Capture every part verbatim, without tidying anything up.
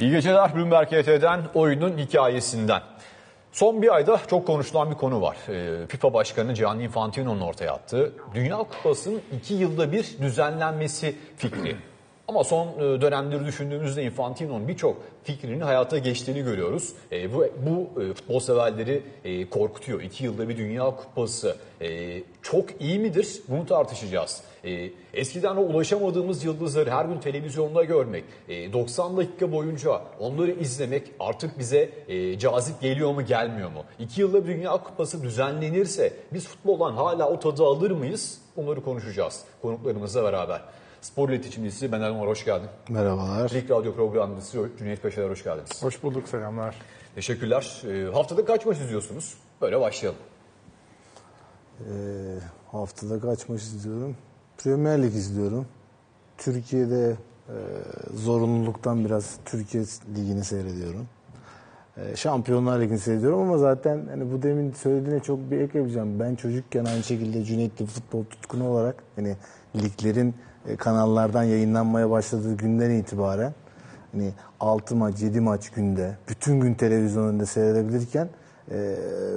İyi geceler Bloomberg H T'den, oyunun hikayesinden. Son bir ayda çok konuşulan bir konu var. FIFA Başkanı Gianni Infantino'nun ortaya attığı Dünya Kupası'nın iki yılda bir düzenlenmesi fikri. Ama son dönemleri düşündüğümüzde Infantino'nun birçok fikrinin hayata geçtiğini görüyoruz. E, bu, bu futbol severleri e, korkutuyor. İki yılda bir Dünya Kupası e, çok iyi midir? Bunu tartışacağız. E, eskiden o ulaşamadığımız yıldızları her gün televizyonda görmek, e, doksan dakika boyunca onları izlemek artık bize e, cazip geliyor mu gelmiyor mu? İki yılda bir Dünya Kupası düzenlenirse biz futboldan hala o tadı alır mıyız? Bunları konuşacağız konuklarımızla beraber. Spor iletişimcisi Ben Erdoğan, hoş geldin. Merhabalar. Lig Radyo programcısı Cüneyt Peşeler, hoş geldiniz. Hoş bulduk, selamlar. Teşekkürler. E, haftada kaç maç izliyorsunuz? Böyle başlayalım. E, haftada kaç maç izliyorum? Premier Lig izliyorum. Türkiye'de e, zorunluluktan biraz Türkiye Ligi'ni seyrediyorum. E, Şampiyonlar Ligi'ni seyrediyorum ama zaten hani bu demin söylediğine çok bir ek yapacağım. Ben çocukken aynı şekilde Cüneyt'li futbol tutkunu olarak hani liglerin kanallardan yayınlanmaya başladığı günden itibaren hani altı maç, yedi maç günde bütün gün televizyon önünde seyredebilirken e,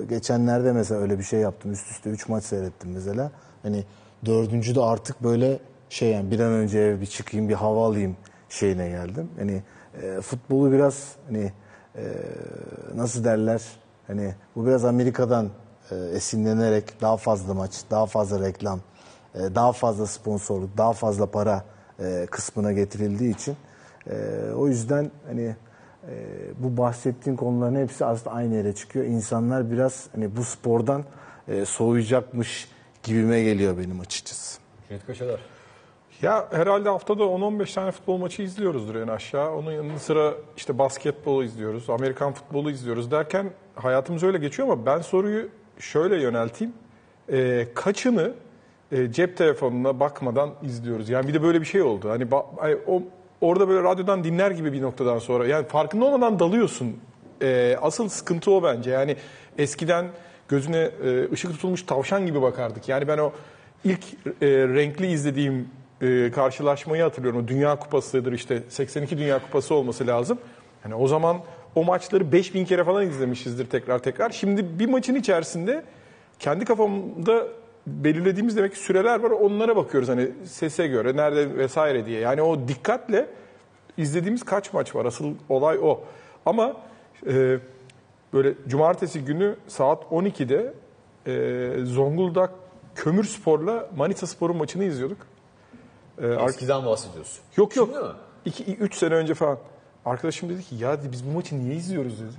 geçenlerde mesela öyle bir şey yaptım. Üst üste üç maç seyrettim mesela. Hani dördüncü de artık böyle şey, yani bir an önce eve bir çıkayım, bir hava alayım şeyine geldim. Hani e, futbolu biraz hani e, nasıl derler? Hani bu biraz Amerika'dan e, esinlenerek daha fazla maç, daha fazla reklam, daha fazla sponsorluk, daha fazla para kısmına getirildiği için o yüzden hani bu bahsettiğim konuların hepsi aslında aynı yere çıkıyor. İnsanlar biraz hani bu spordan soğuyacakmış gibime geliyor benim açıkçası. Cüneyt Peşeler. Ya herhalde haftada on on beş tane futbol maçı izliyoruzdur en aşağı. Onun yanı sıra işte basketbolu izliyoruz, Amerikan futbolu izliyoruz derken hayatımız öyle geçiyor ama ben soruyu şöyle yönelteyim. E, kaçını E, cep telefonuna bakmadan izliyoruz. Yani bir de böyle bir şey oldu. Hani o, orada böyle radyodan dinler gibi bir noktadan sonra. Yani farkında olmadan dalıyorsun. E, asıl sıkıntı o bence. Yani eskiden gözüne e, ışık tutulmuş tavşan gibi bakardık. Yani ben o ilk e, renkli izlediğim e, karşılaşmayı hatırlıyorum. O Dünya Kupası'dır işte. seksen iki Dünya Kupası olması lazım. Yani o zaman o maçları beş bin kere falan izlemişizdir tekrar tekrar. Şimdi bir maçın içerisinde kendi kafamda belirlediğimiz demek ki süreler var, onlara bakıyoruz hani sese göre nerede vesaire diye. Yani o dikkatle izlediğimiz kaç maç var, asıl olay o. Ama e, böyle cumartesi günü saat on ikide e, Zonguldak Kömürspor'la Manisa Spor'un maçını izliyorduk. E, Eskiden bahsediyorsun. Yok yok. iki üç sene önce falan. Arkadaşım dedi ki ya biz bu maçı niye izliyoruz dedi.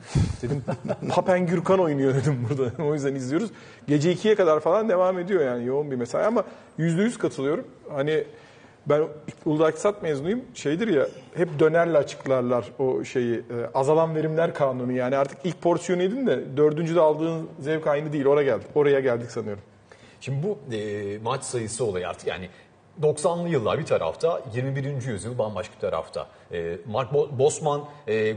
Dedim Papengürkan oynuyor dedim burada. O yüzden izliyoruz. Gece ikiye kadar falan devam ediyor yani yoğun bir mesai ama yüzde yüz katılıyorum. Hani ben Uludağ İktisat mezunuyum. Şeydir ya, hep dönerle açıklarlar o şeyi. Azalan verimler kanunu yani artık ilk porsiyon yedin de dördüncüde aldığın zevk aynı değil. Oraya geldik, oraya geldik sanıyorum. Şimdi bu e, maç sayısı olayı artık yani doksanlı yıllar bir tarafta, yirmi birinci yüzyıl bambaşka bir tarafta. Mark Bosman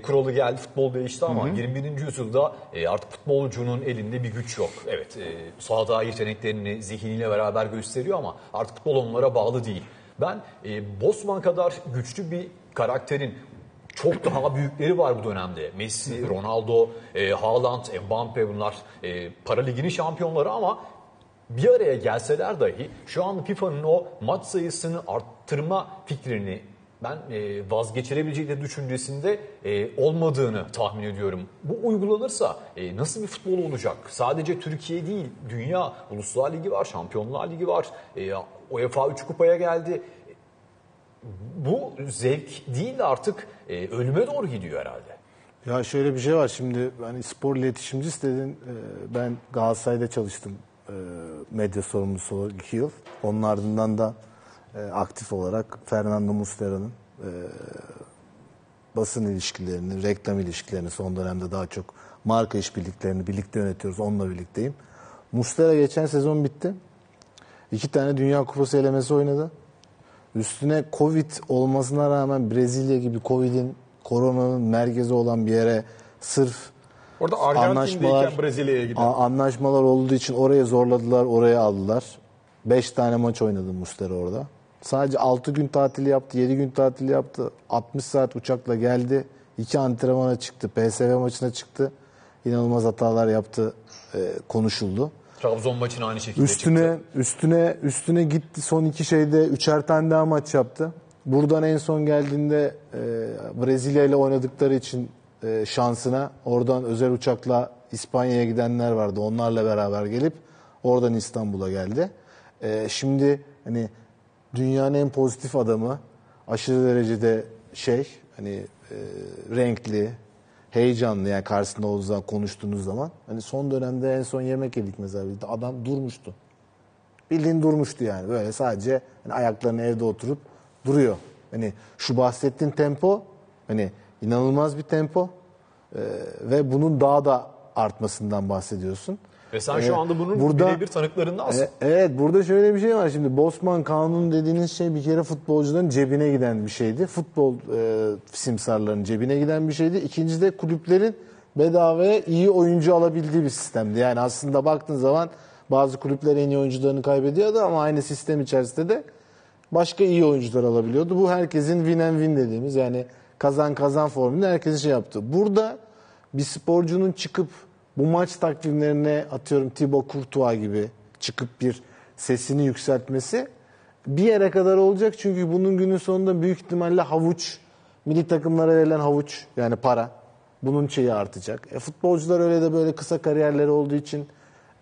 kuralı geldi, futbol değişti ama hı hı. yirmi birinci yüzyılda artık futbolcunun elinde bir güç yok. Evet, sahada yeteneklerini zihniyle beraber gösteriyor ama artık futbol onlara bağlı değil. Ben Bosman kadar güçlü bir karakterin çok daha büyükleri var bu dönemde. Messi, Ronaldo, Haaland, Mbappe, bunlar para liginin şampiyonları ama bir araya gelseler dahi şu an FIFA'nın o maç sayısını arttırma fikrini ben vazgeçirebileceği düşüncesinde olmadığını tahmin ediyorum. Bu uygulanırsa nasıl bir futbol olacak? Sadece Türkiye değil, dünya, Uluslar Ligi var, Şampiyonlar Ligi var, UEFA üç kupaya geldi. Bu zevk değil artık, ölüme doğru gidiyor herhalde. Ya şöyle bir şey var şimdi, hani spor iletişimcisi dedin, ben Galatasaray'da çalıştım. Medya sorumlusu olarak iki yıl. Onun ardından da e, aktif olarak Fernando Muslera'nın e, basın ilişkilerini, reklam ilişkilerini, son dönemde daha çok marka işbirliklerini birlikte yönetiyoruz. Onunla birlikteyim. Muslera geçen sezon bitti. İki tane Dünya Kupası elemesi oynadı. Üstüne Covid olmasına rağmen Brezilya gibi Covid'in, koronanın merkezi olan bir yere sırf orada anlaşmalar, Brezilya'ya gidiyor. Anlaşmalar olduğu için oraya zorladılar, oraya aldılar. beş tane maç oynadı Muslera orada. Sadece altı gün tatili yaptı, yedi gün tatili yaptı. altmış saat uçakla geldi. İki antrenmana çıktı. P S V maçına çıktı. İnanılmaz hatalar yaptı. E, konuşuldu. Trabzon maçına aynı şekilde üstüne, çıktı. Üstüne üstüne gitti. Son iki şeyde üçer tane daha maç yaptı. Buradan en son geldiğinde e, Brezilya ile oynadıkları için e, şansına oradan özel uçakla İspanya'ya gidenler vardı. Onlarla beraber gelip oradan İstanbul'a geldi. E, şimdi hani dünyanın en pozitif adamı, aşırı derecede şey hani e, renkli, heyecanlı, yani karşısında olduğunuz zaman, konuştuğunuz zaman. Hani son dönemde en son yemek yedik mesela, adam durmuştu. Bildiğin durmuştu yani, böyle sadece hani ayaklarını evde oturup duruyor. Hani şu bahsettiğin tempo hani inanılmaz bir tempo ee, ve bunun daha da artmasından bahsediyorsun. Ve sen ee, şu anda bunun birebir tanıklarındasın. E, evet, burada şöyle bir şey var şimdi. Bosman kanunu dediğiniz şey bir kere futbolcuların cebine giden bir şeydi. Futbol e, simsarların cebine giden bir şeydi. İkincisi de kulüplerin bedavaya iyi oyuncu alabildiği bir sistemdi. Yani aslında baktığın zaman bazı kulüpler en iyi oyuncularını kaybediyordu ama aynı sistem içerisinde de başka iyi oyuncular alabiliyordu. Bu herkesin win and win dediğimiz, yani kazan kazan formülü herkesin şey yaptı. Burada bir sporcunun çıkıp bu maç takvimlerine, atıyorum Thibaut Courtois gibi çıkıp bir sesini yükseltmesi bir yere kadar olacak. Çünkü bunun günün sonunda büyük ihtimalle havuç, milli takımlara verilen havuç, yani para, bunun şeyi artacak. E, futbolcular öyle de böyle kısa kariyerleri olduğu için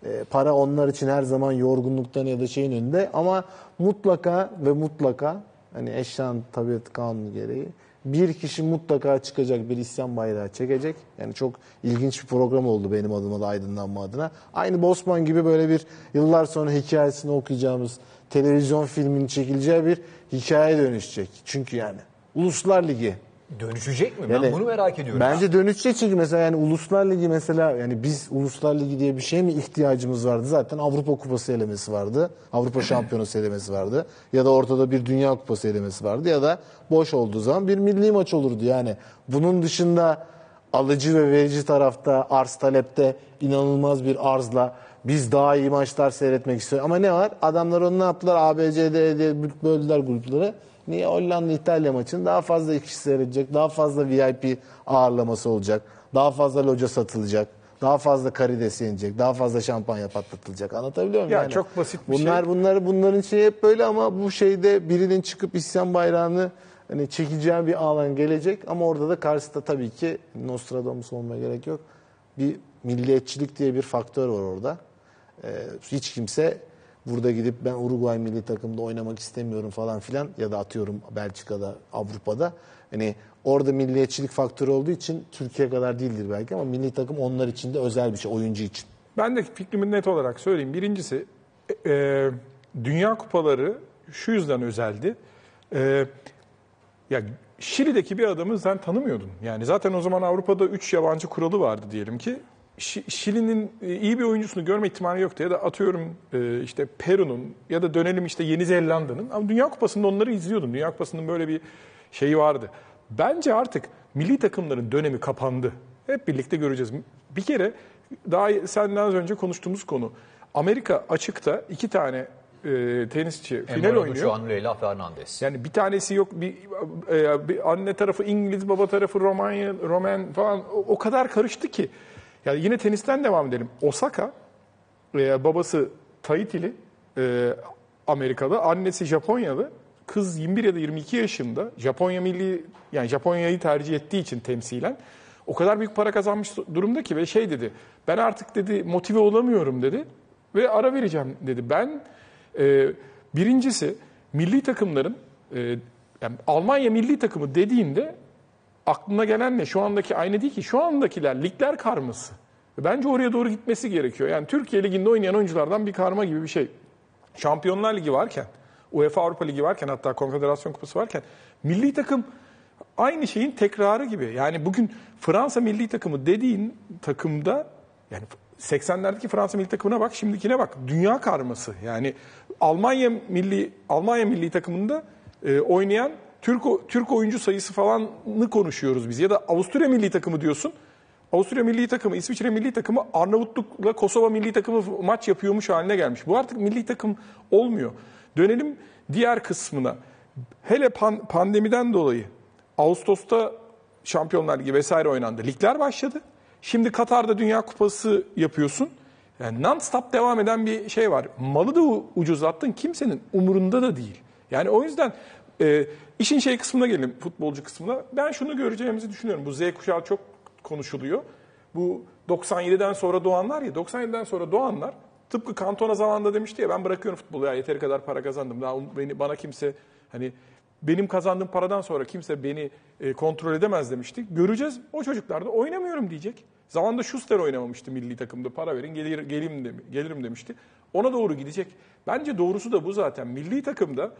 e, para onlar için her zaman yorgunluktan ya da şeyin önünde. Ama mutlaka ve mutlaka hani eşyan tabiat kanunu gereği bir kişi mutlaka çıkacak, bir isyan bayrağı çekecek. Yani çok ilginç bir program oldu benim adıma da, aydınlanma adına. Aynı Bosman gibi böyle bir yıllar sonra hikayesini okuyacağımız, televizyon filminin çekileceği bir hikaye dönüşecek. Çünkü yani Uluslar Ligi. Dönüşecek mi? Yani ben bunu merak ediyorum. Bence ya. Dönüşecek çünkü mesela yani Uluslar Ligi mesela, yani biz Uluslar Ligi diye bir şeye mi ihtiyacımız vardı? Zaten Avrupa Kupası elemesi vardı. Avrupa Şampiyonası elemesi vardı. Ya da ortada bir Dünya Kupası elemesi vardı. Ya da boş olduğu zaman bir milli maç olurdu yani. Bunun dışında alıcı ve verici tarafta, arz talepte inanılmaz bir arzla biz daha iyi maçlar seyretmek istiyoruz. Ama ne var? Adamlar onu ne yaptılar? A B C D diye böldüler grupları. Niye? Hollanda İtalya maçını daha fazla kişi seyredecek, daha fazla V I P ağırlaması olacak, daha fazla loca satılacak, daha fazla karides yenecek, daha fazla şampanya patlatılacak. Anlatabiliyor muyum? Ya yani çok basit bir bunlar, şey. Bunlar, bunların şeyi hep böyle ama bu şeyde birinin çıkıp isyan bayrağını hani çekeceği bir alan gelecek ama orada da karşısında tabii ki Nostradamus olmaya gerek yok. Bir milliyetçilik diye bir faktör var orada. Ee, hiç kimse burada gidip ben Uruguay milli takımda oynamak istemiyorum falan filan ya da atıyorum Belçika'da, Avrupa'da. Hani orada milliyetçilik faktörü olduğu için Türkiye kadar değildir belki ama milli takım onlar için de özel bir şey, oyuncu için. Ben de fikrimi net olarak söyleyeyim. Birincisi e, Dünya Kupaları şu yüzden özeldi. E, ya Şili'deki bir adamı sen tanımıyordun. Yani zaten o zaman Avrupa'da üç yabancı kuralı vardı diyelim ki. Şili'nin iyi bir oyuncusunu görme ihtimali yoktu ya da atıyorum işte Peru'nun ya da dönelim işte Yeni Zelanda'nın, ama Dünya Kupası'nda onları izliyordum. Dünya Kupası'nın böyle bir şeyi vardı. Bence artık milli takımların dönemi kapandı. Hep birlikte göreceğiz. Bir kere daha senden az önce konuştuğumuz konu. Amerika açıkta iki tane E, tenisçi final oynuyor. An, Leyla Fernandez. Yani bir tanesi yok, bir, e, bir anne tarafı İngiliz, baba tarafı Romanya, Roman falan, o, o kadar karıştı ki. Yani yine tenisten devam edelim. Osaka, e, babası Tahitili, e, Amerika'da, annesi Japonyalı. Kız yirmi bir ya da yirmi iki yaşında. Japonya milli, yani Japonya'yı tercih ettiği için temsilen o kadar büyük para kazanmış durumda ki ve şey dedi. Ben artık dedi motive olamıyorum dedi ve ara vereceğim dedi. Ben Ee, birincisi milli takımların e, yani Almanya milli takımı dediğinde aklına gelenle şu andaki aynı değil ki, şu andakiler ligler karması. Bence oraya doğru gitmesi gerekiyor. Yani Türkiye Ligi'nde oynayan oyunculardan bir karma gibi bir şey. Şampiyonlar Ligi varken, UEFA Avrupa Ligi varken, hatta Konfederasyon Kupası varken milli takım aynı şeyin tekrarı gibi. Yani bugün Fransa milli takımı dediğin takımda, yani seksenlerdeki Fransa milli takımına bak, şimdikine bak. Dünya karması. Yani Almanya milli Almanya milli takımında e, oynayan Türk Türk oyuncu sayısı falanını konuşuyoruz biz. Ya da Avusturya milli takımı diyorsun. Avusturya milli takımı, İsviçre milli takımı, Arnavutluk'la Kosova milli takımı maç yapıyormuş haline gelmiş. Bu artık milli takım olmuyor. Dönelim diğer kısmına. Hele pan, pandemiden dolayı Ağustos'ta Şampiyonlar Ligi vesaire oynandı. Ligler başladı. Şimdi Katar'da Dünya Kupası yapıyorsun. Yani non-stop devam eden bir şey var. Malı da ucuzlattın. Kimsenin umurunda da değil. Yani o yüzden e, işin şey kısmına gelelim, futbolcu kısmına. Ben şunu göreceğimizi düşünüyorum. Bu Z kuşağı çok konuşuluyor. Bu doksan yediden sonra doğanlar ya, doksan yediden sonra doğanlar tıpkı Cantona zamanında demişti ya, ben bırakıyorum futbolu ya, yeteri kadar para kazandım. Daha beni, bana kimse hani benim kazandığım paradan sonra kimse beni e, kontrol edemez demişti. Göreceğiz, o çocuklar da oynamıyorum diyecek. Zamanında Schuster oynamamıştı milli takımda, para verin gelir, gelim de, gelirim demişti. Ona doğru gidecek. Bence doğrusu da bu zaten. Milli takımda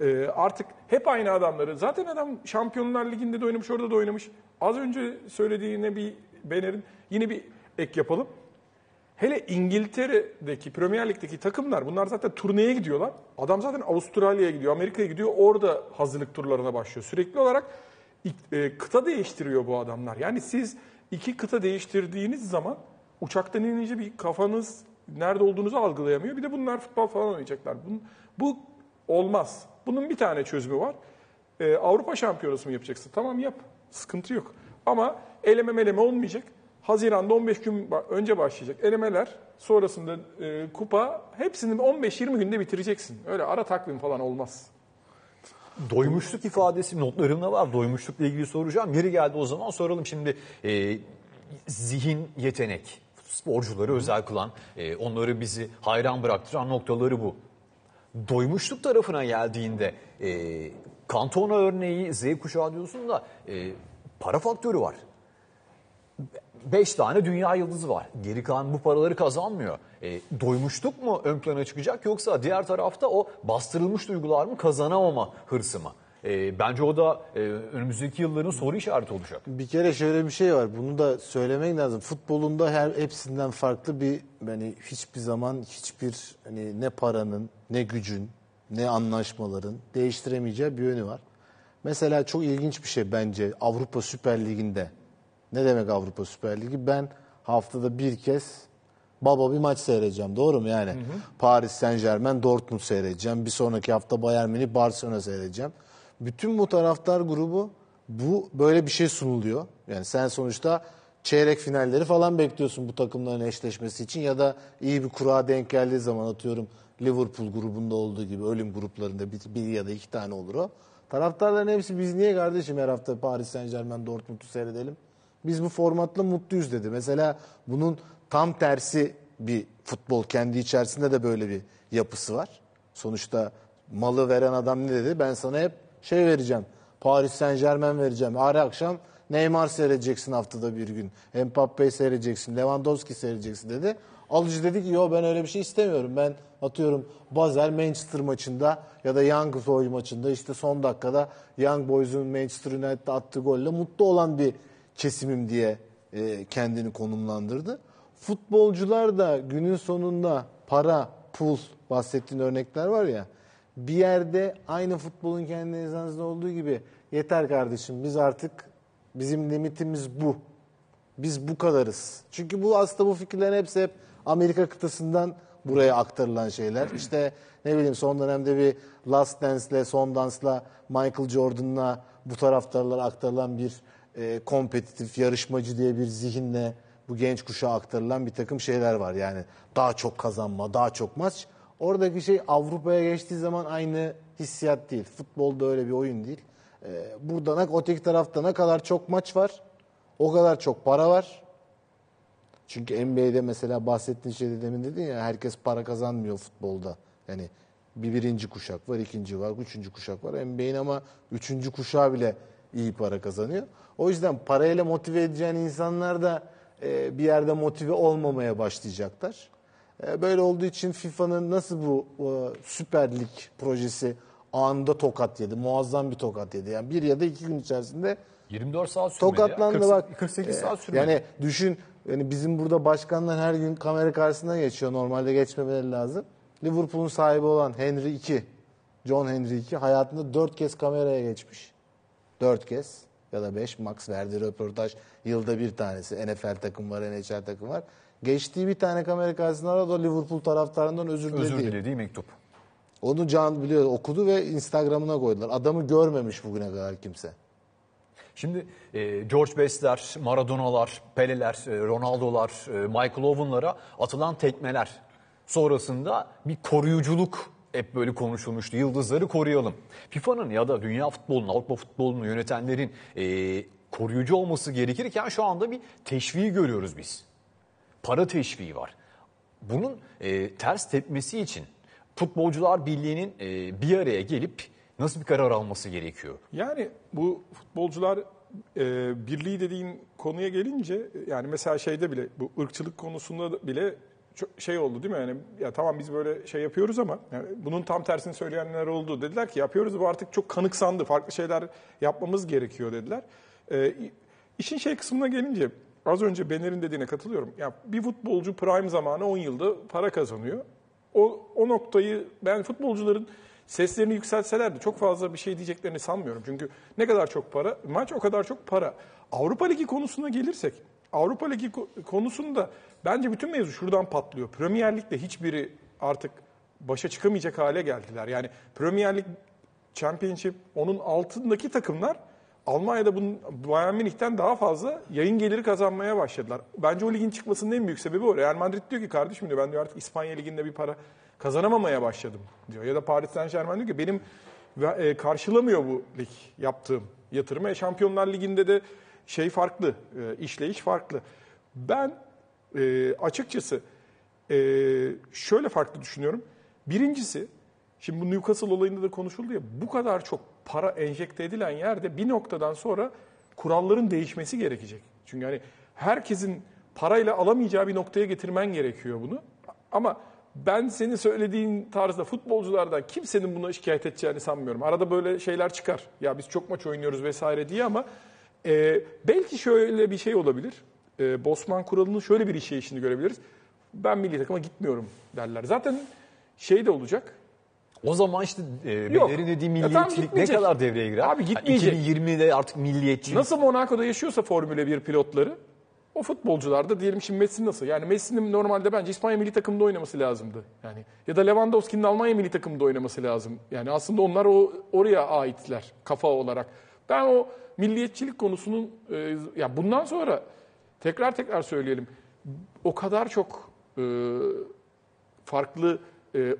e, artık hep aynı adamları, zaten adam Şampiyonlar Ligi'nde de oynamış, orada da oynamış. Az önce söylediğine bir Bener'in yine bir ek yapalım. Hele İngiltere'deki, Premier Lig'deki takımlar, bunlar zaten turneye gidiyorlar. Adam zaten Avustralya'ya gidiyor, Amerika'ya gidiyor. Orada hazırlık turlarına başlıyor. Sürekli olarak e, kıta değiştiriyor bu adamlar. Yani siz iki kıta değiştirdiğiniz zaman uçaktan inince bir kafanız nerede olduğunuzu algılayamıyor. Bir de bunlar futbol falan oynayacaklar. Bu, bu olmaz. Bunun bir tane çözümü var. E, Avrupa Şampiyonası mı yapacaksın? Tamam, yap. Sıkıntı yok. Ama eleme meleme olmayacak. Haziran'da on beş gün önce başlayacak elemeler, sonrasında e, kupa, hepsini on beş yirmi günde bitireceksin. Öyle ara takvim falan olmaz. Doymuşluk ifadesi notlarımda var. Doymuşlukla ilgili soracağım. Yeri geldi o zaman soralım. Şimdi e, zihin, yetenek, sporcuları özel kılan, e, onları bizi hayran bıraktıran noktaları bu. Doymuşluk tarafına geldiğinde e, Cantona örneği, Z kuşağı diyorsun da e, para faktörü var. Beş tane dünya yıldızı var. Geri kalan bu paraları kazanmıyor. E, doymuşluk mu ön plana çıkacak, yoksa diğer tarafta o bastırılmış duygular mı, kazanamama hırsı mı? E, bence o da e, önümüzdeki yılların soru işareti olacak. Bir kere şöyle bir şey var. Bunu da söylemek lazım. Futbolunda her hepsinden farklı bir, yani hiçbir zaman hiçbir hani ne paranın, ne gücün, ne anlaşmaların değiştiremeyeceği bir yönü var. Mesela çok ilginç bir şey bence Avrupa Süper Ligi'nde. Ne demek Avrupa Süper Ligi? Ben haftada bir kez baba bir maç seyredeceğim. Doğru mu yani? Hı hı. Paris Saint Germain, Dortmund seyredeceğim. Bir sonraki hafta Bayern Münih, Barcelona seyredeceğim. Bütün bu taraftar grubu bu böyle bir şey sunuluyor. Yani sen sonuçta çeyrek finalleri falan bekliyorsun bu takımların eşleşmesi için, ya da iyi bir kura denk geldiği zaman, atıyorum Liverpool grubunda olduğu gibi ölüm gruplarında bir, bir ya da iki tane olur o. Taraftarların hepsi biz niye kardeşim her hafta Paris Saint Germain, Dortmund'u seyredelim? Biz bu formatla mutluyuz dedi. Mesela bunun tam tersi bir futbol. Kendi içerisinde de böyle bir yapısı var. Sonuçta malı veren adam ne dedi? Ben sana hep şey vereceğim. Paris Saint Germain vereceğim. Her akşam Neymar seyredeceksin haftada bir gün. Mbappe seyredeceksin. Lewandowski seyredeceksin dedi. Alıcı dedi ki yo, ben öyle bir şey istemiyorum. Ben atıyorum Basel Manchester maçında ya da Young Boys maçında işte son dakikada Young Boys'un Manchester United'da attığı golle mutlu olan bir kesimim diye e, kendini konumlandırdı. Futbolcular da günün sonunda para, pul, bahsettiğin örnekler var ya, bir yerde aynı futbolun kendi ezanızda olduğu gibi yeter kardeşim, biz artık bizim limitimiz bu. Biz bu kadarız. Çünkü bu aslında bu fikirlerin hepsi hep Amerika kıtasından buraya aktarılan şeyler. İşte ne bileyim son dönemde bir Last Dance'le, Son Dance'la, Michael Jordan'la bu taraftarlara aktarılan bir E, kompetitif, yarışmacı diye bir zihinle bu genç kuşağa aktarılan bir takım şeyler var. Yani daha çok kazanma, daha çok maç. Oradaki şey Avrupa'ya geçtiği zaman aynı hissiyat değil. Futbolda öyle bir oyun değil. E, buradan öteki tarafta ne kadar çok maç var, o kadar çok para var. Çünkü N B A'de mesela bahsettiğin şeyde demin dedin ya, herkes para kazanmıyor futbolda. Yani bir birinci kuşak var, ikinci var, üçüncü kuşak var. N B A'nin ama üçüncü kuşağı bile iyi para kazanıyor. O yüzden parayla motive edeceğin insanlar da e, bir yerde motive olmamaya başlayacaklar. E, böyle olduğu için FIFA'nın nasıl bu e, Süper Lig projesi anında tokat yedi. Muazzam bir tokat yedi. Yani bir ya da iki gün içerisinde yirmi dört saat sürmedi. Tokatlandı ya. kırk sekiz, kırk sekiz e, saat sürmedi. Yani düşün, yani bizim burada başkanlar her gün kamera karşısına geçiyor. Normalde geçmemeleri lazım. Liverpool'un sahibi olan Henry ikinci, John Henry ikinci hayatında dört kez kameraya geçmiş. dört kez ya da beş max, verdiği röportaj yılda bir tanesi. N F L takım var, N H L takım var. Geçtiği bir tane kamera karşısında arada Liverpool taraftarından özür diledi. Özür dilediği mektup. Onu Can biliyor, okudu ve Instagram'ına koydular. Adamı görmemiş bugüne kadar kimse. Şimdi e, George Best'ler, Maradona'lar, Pele'ler, e, Ronaldo'lar, e, Michael Owen'lara atılan tekmeler sonrasında bir koruyuculuk hep böyle konuşulmuştu. Yıldızları koruyalım. FIFA'nın ya da dünya futbolunun, Avrupa futbolunu yönetenlerin e, koruyucu olması gerekirken şu anda bir teşviği görüyoruz biz. Para teşviği var. Bunun e, ters tepmesi için Futbolcular Birliği'nin e, bir araya gelip nasıl bir karar alması gerekiyor? Yani bu Futbolcular e, Birliği dediğin konuya gelince, yani mesela şeyde bile, bu ırkçılık konusunda bile çok şey oldu değil mi? Yani ya tamam biz böyle şey yapıyoruz ama yani bunun tam tersini söyleyenler oldu. Dediler ki yapıyoruz, bu artık çok kanıksandı. Farklı şeyler yapmamız gerekiyor dediler. E, işin şey kısmına gelince az önce Bener'in dediğine katılıyorum. Ya bir futbolcu prime zamanı on yılda para kazanıyor. O, o noktayı ben futbolcuların seslerini yükseltselerdi çok fazla bir şey diyeceklerini sanmıyorum. Çünkü ne kadar çok para, maç o kadar çok para. Avrupa Ligi konusuna gelirsek, Avrupa Ligi konusunda bence bütün mevzu şuradan patlıyor. Premier Lig'de hiçbiri artık başa çıkamayacak hale geldiler. Yani Premier Lig, Championship, onun altındaki takımlar Almanya'da bunun Bayern Münih'ten daha fazla yayın geliri kazanmaya başladılar. Bence o ligin çıkmasının en büyük sebebi o. Real Madrid diyor ki kardeşim diyor, ben diyor artık İspanya Ligi'nde bir para kazanamamaya başladım diyor. Ya da Paris Saint Germain diyor ki benim e, karşılamıyor bu lig yaptığım yatırımı. E, Şampiyonlar Ligi'nde de şey farklı, e, işleyiş farklı. Ben e, açıkçası e, şöyle farklı düşünüyorum. Birincisi, şimdi bu Newcastle olayında da konuşuldu ya, bu kadar çok para enjekte edilen yerde bir noktadan sonra kuralların değişmesi gerekecek. Çünkü hani herkesin parayla alamayacağı bir noktaya getirmen gerekiyor bunu. Ama ben senin söylediğin tarzda futbolculardan kimsenin buna şikayet edeceğini sanmıyorum. Arada böyle şeyler çıkar. Ya biz çok maç oynuyoruz vesaire diye ama e, belki şöyle bir şey olabilir. E, Bosman kuralının şöyle bir işleyişini görebiliriz. Ben milli takıma gitmiyorum derler. Zaten şey de olacak. O zaman işte e, Bener'in dediği milliyetçilik ne kadar devreye girer? Abi gitmeyecek. Yani iki bin yirmide artık milliyetçilik. Nasıl Monaco'da yaşıyorsa Formula bir pilotları, o futbolcular da diyelim şimdi Messi nasıl? Yani Messi'nin normalde bence İspanya milli takımında oynaması lazımdı. Yani ya da Lewandowski'nin Almanya milli takımında oynaması lazım. Yani aslında onlar o oraya aitler kafa olarak. Ben o milliyetçilik konusunun e, ya bundan sonra tekrar tekrar söyleyelim. O kadar çok e, farklı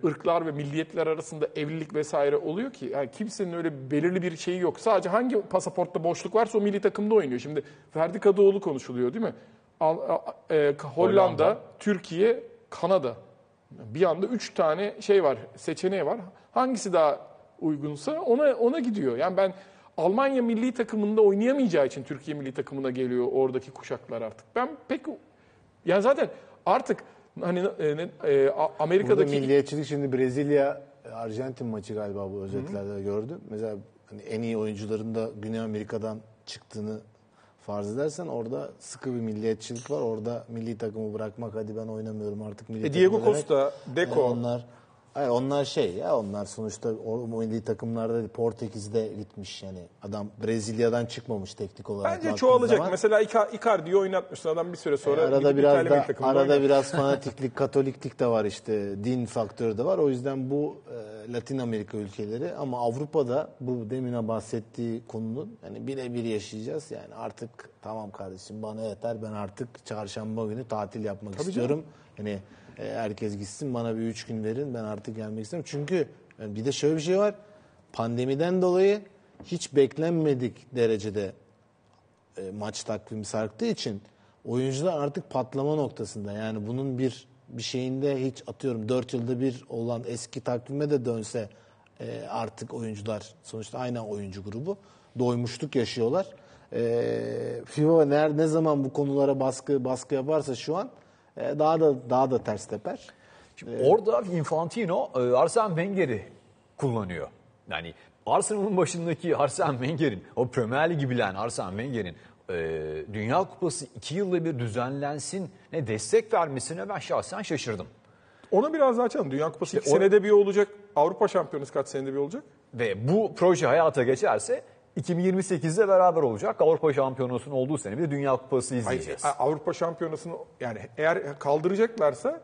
ırklar ve milliyetler arasında evlilik vesaire oluyor ki yani kimsenin öyle belirli bir şeyi yok. Sadece hangi pasaportta boşluk varsa o milli takımda oynuyor. Şimdi Ferdi Kadıoğlu konuşuluyor değil mi? Al, a, e, Hollanda, Hollanda, Türkiye, Kanada. Bir anda üç tane şey var, seçeneği var. Hangisi daha uygunsa ona ona gidiyor. Yani ben Almanya milli takımında oynayamayacağı için Türkiye milli takımına geliyor oradaki kuşaklar artık. Ben pek yani zaten artık hani e, e, Amerika'daki... Burada milliyetçilik, şimdi Brezilya Arjantin maçı galiba bu özetlerde Hı-hı. gördüm. Mesela hani en iyi oyuncuların da Güney Amerika'dan çıktığını farz edersen orada sıkı bir milliyetçilik var. Orada milli takımı bırakmak, hadi ben oynamıyorum artık milli e, takımı Diego demek. Costa, Deco. Yani onlar, hayır, onlar şey ya onlar sonuçta o milli takımlarda Portekiz'de gitmiş yani. Adam Brezilya'dan çıkmamış teknik olarak. Bence çoğalacak. Zaman. Mesela Icardi'yi oynatmışsın adam bir süre sonra. E, arada biraz da, arada oynar. Biraz fanatiklik, katoliklik de var işte. Din faktörü de var. O yüzden bu e, Latin Amerika ülkeleri ama Avrupa'da bu demine bahsettiği konunun yani birebir yaşayacağız. Yani artık tamam kardeşim bana yeter. Ben artık çarşamba günü tatil yapmak Tabii istiyorum. Canım. Yani herkes gitsin, bana bir üç gün verin, ben artık gelmek istemiyorum. Çünkü bir de şöyle bir şey var, pandemiden dolayı hiç beklenmedik derecede maç takvimi sarktığı için oyuncular artık patlama noktasında. Yani bunun bir bir şeyinde hiç atıyorum dört yılda bir olan eski takvime de dönse artık oyuncular sonuçta aynı oyuncu grubu doymuşluk yaşıyorlar. FIFA nerede ne zaman bu konulara baskı baskı yaparsa şu an daha da daha da ters teper. Şimdi ee, orada Infantino Arsene Wenger'i kullanıyor. Yani Arsenal'ın başındaki Arsene Wenger'in, o Premier Lig'i bilen Arsene Wenger'in e, Dünya Kupası iki yılda bir düzenlensin ne destek vermesine ben şahsen şaşırdım. Ona biraz daha açalım. Dünya Kupası iki işte senede bir olacak. Avrupa Şampiyonası kaç senede bir olacak? Ve bu proje hayata geçerse iki bin yirmi sekizde beraber olacak. Avrupa Şampiyonası'nın olduğu sene bir de Dünya Kupası izleyeceğiz. Hayır, Avrupa Şampiyonası'nı yani eğer kaldıracaklarsa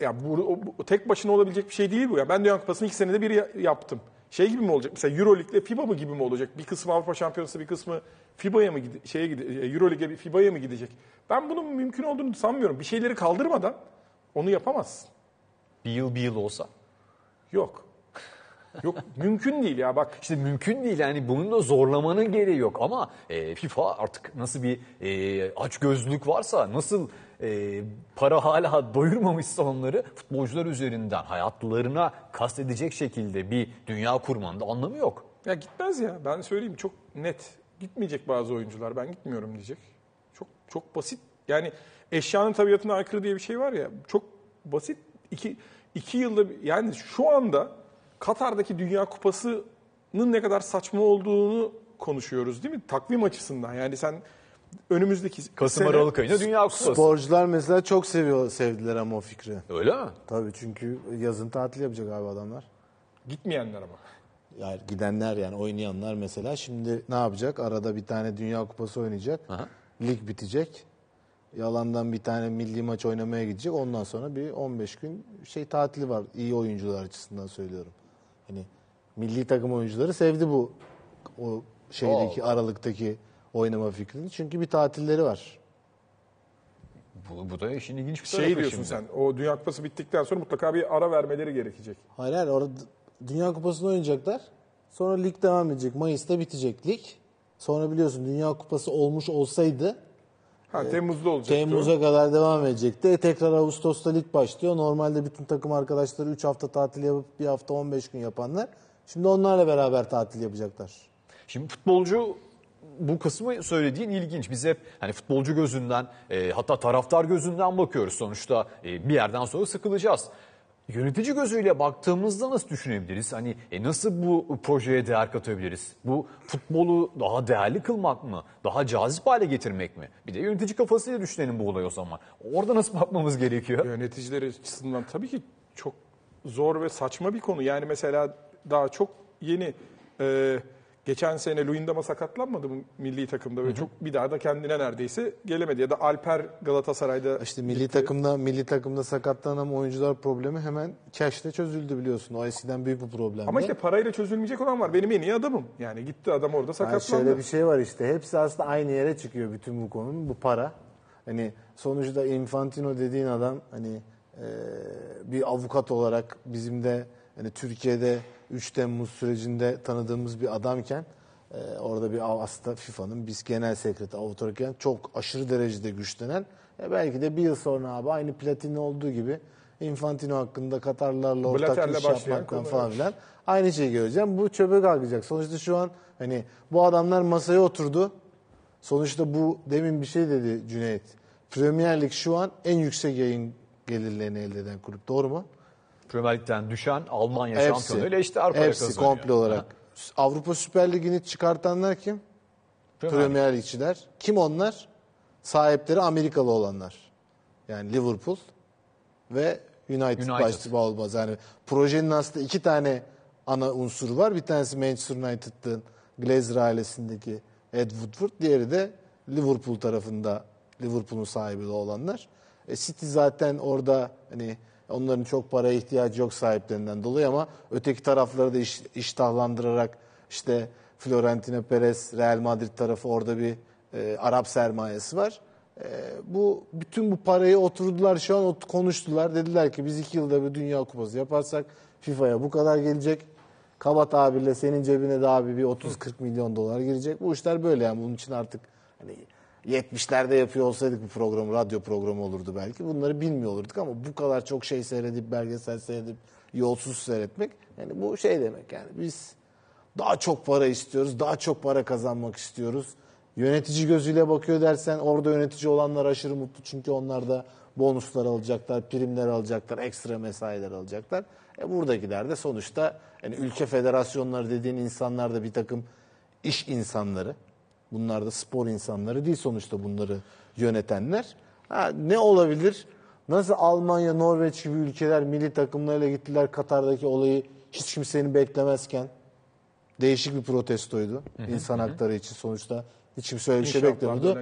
ya bu, bu tek başına olabilecek bir şey değil bu. Ya ben Dünya Kupası'nı iki senede bir yaptım. Şey gibi mi olacak? Mesela Euro Lig'le FIBA mı gibi mi olacak? Bir kısmı Avrupa Şampiyonası, bir kısmı FIBA'ya mı gide- şeye gide- Euro Lig'e FIBA'ya mı gidecek? Ben bunun mümkün olduğunu sanmıyorum. Bir şeyleri kaldırmadan onu yapamazsın. Bir yıl bir yıl olsa. Yok. Yok mümkün değil ya bak. İşte mümkün değil yani, bunun da zorlamanın gereği yok ama e, FIFA artık nasıl bir e, açgözlülük varsa, nasıl e, para hala doyurmamışsa onları futbolcular üzerinden hayatlarına kastedecek şekilde bir dünya kurmanın da anlamı yok. Ya gitmez ya, ben söyleyeyim çok net, gitmeyecek bazı oyuncular, ben gitmiyorum diyecek. Çok çok basit yani, eşyanın tabiatına aykırı diye bir şey var ya, çok basit. İki, iki yılda yani şu anda Katar'daki Dünya Kupası'nın ne kadar saçma olduğunu konuşuyoruz değil mi? Takvim açısından yani sen önümüzdeki Kasım sene, Aralık ayında Dünya Kupası. Sporcular mesela çok seviyor, sevdiler ama o fikri. Öyle mi? Tabii, çünkü yazın tatil yapacak abi adamlar. Gitmeyenler ama. Yani gidenler yani oynayanlar mesela şimdi ne yapacak? Arada bir tane Dünya Kupası oynayacak. Aha. Lig bitecek. Yalandan bir tane milli maç oynamaya gidecek. Ondan sonra bir on beş gün şey tatili var. İyi oyuncular açısından söylüyorum. Hani milli takım oyuncuları sevdi bu o şeydeki oh. Aralıktaki oynama fikrini. Çünkü bir tatilleri var. Bu, bu da işin ilginç bir şey tarafı diyorsun şimdi. Sen. O Dünya Kupası bittikten sonra mutlaka bir ara vermeleri gerekecek. Hayır hayır. Orada Dünya Kupası'nı oynayacaklar. Sonra lig devam edecek. Mayıs'ta bitecek lig. Sonra biliyorsun Dünya Kupası olmuş olsaydı Ha, Temmuz'da olacaktı. Temmuz'a kadar devam edecekti. E, tekrar Ağustos'ta lig başlıyor. Normalde bütün takım arkadaşları üç hafta tatil yapıp bir hafta on beş gün yapanlar. Şimdi onlarla beraber tatil yapacaklar. Şimdi futbolcu bu kısmı söylediğin ilginç. Biz hep hani futbolcu gözünden e, hatta taraftar gözünden bakıyoruz. Sonuçta e, bir yerden sonra sıkılacağız. Yönetici gözüyle baktığımızda nasıl düşünebiliriz? Hani e, nasıl bu projeye değer katabiliriz? Bu futbolu daha değerli kılmak mı? Daha cazip hale getirmek mi? Bir de yönetici kafasıyla düşünelim bu olayı o zaman. Orada nasıl bakmamız gerekiyor? Yöneticiler açısından tabii ki çok zor ve saçma bir konu. Yani mesela daha çok yeni e, geçen sene Luyendam'a sakatlanmadı mı milli takımda? Ve çok bir daha da kendine neredeyse gelemedi. Ya da Alper Galatasaray'da... İşte milli gitti. takımda milli takımda sakatlanan oyuncular problemi hemen cash'te çözüldü biliyorsun. O eskiden büyük bir problemdi. Ama işte parayla çözülmeyecek olan var. Benim en iyi adamım. Yani gitti adam orada sakatlandı. Yani şöyle bir şey var işte. Hepsi aslında aynı yere çıkıyor bütün bu konunun. Bu para. Hani sonuçta Infantino dediğin adam hani e, bir avukat olarak bizim de hani Türkiye'de üç Temmuz sürecinde tanıdığımız bir adamken e, orada bir aslında FIFA'nın biz genel sekreteri otururken çok aşırı derecede güçlenen e, belki de bir yıl sonra abi aynı Platini olduğu gibi Infantino hakkında Katarlarla ortak iş yapmaktan falan filan aynı şeyi göreceğim. Bu çöpe kalkacak. Sonuçta şu an hani bu adamlar masaya oturdu. Sonuçta bu demin bir şey dedi Cüneyt. Premier Lig şu an en yüksek yayın gelirlerini elde eden kulüp. Doğru mu? Premier Lig'den düşen Almanya hepsi, şampiyonuyla işte Avrupa'ya kazanıyor. Hepsi komple olarak. Ha. Avrupa Süper Ligi'ni çıkartanlar kim? Premier, Premier Ligçiler. Kim onlar? Sahipleri Amerikalı olanlar. Yani Liverpool ve United, United. başlı bağlı. Yani projenin aslında iki tane ana unsuru var. Bir tanesi Manchester United'ın Glazer ailesindeki Ed Woodward. Diğeri de Liverpool tarafında Liverpool'un sahibi olanlar. E City zaten orada hani onların çok paraya ihtiyacı yok sahiplerinden dolayı ama öteki tarafları da iş, iştahlandırarak işte Florentino Perez, Real Madrid tarafı orada bir e, Arap sermayesi var. E, bu bütün bu parayı oturdular şu an ot- konuştular. Dediler ki biz iki yılda bir Dünya Kupası yaparsak FIFA'ya bu kadar gelecek. Kaba tabirle senin cebine de abi bir otuz kırk milyon dolar girecek. Bu işler böyle yani, bunun için artık hani yetmişlerde yapıyor olsaydık bu programı, radyo programı olurdu belki. Bunları bilmiyor olurduk ama bu kadar çok şey seyredip, belgesel seyredip, yolsuz seyretmek yani bu şey demek yani biz daha çok para istiyoruz, daha çok para kazanmak istiyoruz. Yönetici gözüyle bakıyor dersen orada yönetici olanlar aşırı mutlu çünkü onlar da bonuslar alacaklar, primler alacaklar, ekstra mesailer alacaklar. E buradakiler de sonuçta yani ülke federasyonları dediğin insanlar da bir takım iş insanları. Bunlar da spor insanları değil sonuçta bunları yönetenler. Ha, ne olabilir? Nasıl Almanya, Norveç gibi ülkeler milli takımlarıyla gittiler Katar'daki olayı hiç kimsenin beklemezken. Değişik bir protestoydu hı-hı, insan hı-hı. hakları için sonuçta. Hiç kimse öyle bir şey beklemiyordu.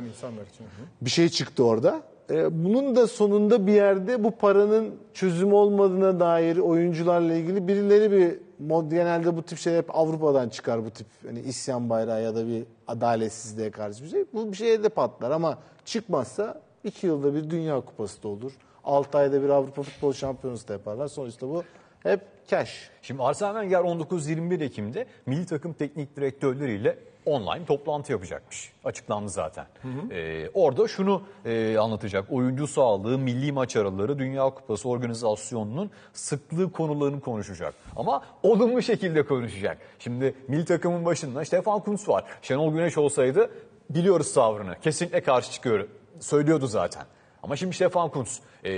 Bir şey çıktı orada. e, bunun da sonunda bir yerde bu paranın çözümü olmadığına dair oyuncularla ilgili birileri bir mod, genelde bu tip şeyler hep Avrupa'dan çıkar, bu tip hani isyan bayrağı ya da bir adaletsizliğe karşı bir şey. Bu bir şeye de patlar ama çıkmazsa iki yılda bir Dünya Kupası da olur. altı ayda bir Avrupa Futbol Şampiyonası da yaparlar. Sonuçta bu hep cash. Şimdi Arsene Wenger on dokuz yirmi bir Ekim'de milli takım teknik direktörleriyle online toplantı yapacakmış. Açıklandı zaten. Hı hı. Ee, orada şunu e, anlatacak. Oyuncu sağlığı, milli maç araları, Dünya Kupası organizasyonunun sıklığı konularını konuşacak. Ama olumlu şekilde konuşacak. Şimdi milli takımın başında Stefan Kuntz var. Şenol Güneş olsaydı biliyoruz tavrını. Kesinlikle karşı çıkıyor. Söylüyordu zaten. Ama şimdi Stefan Kuntz ee,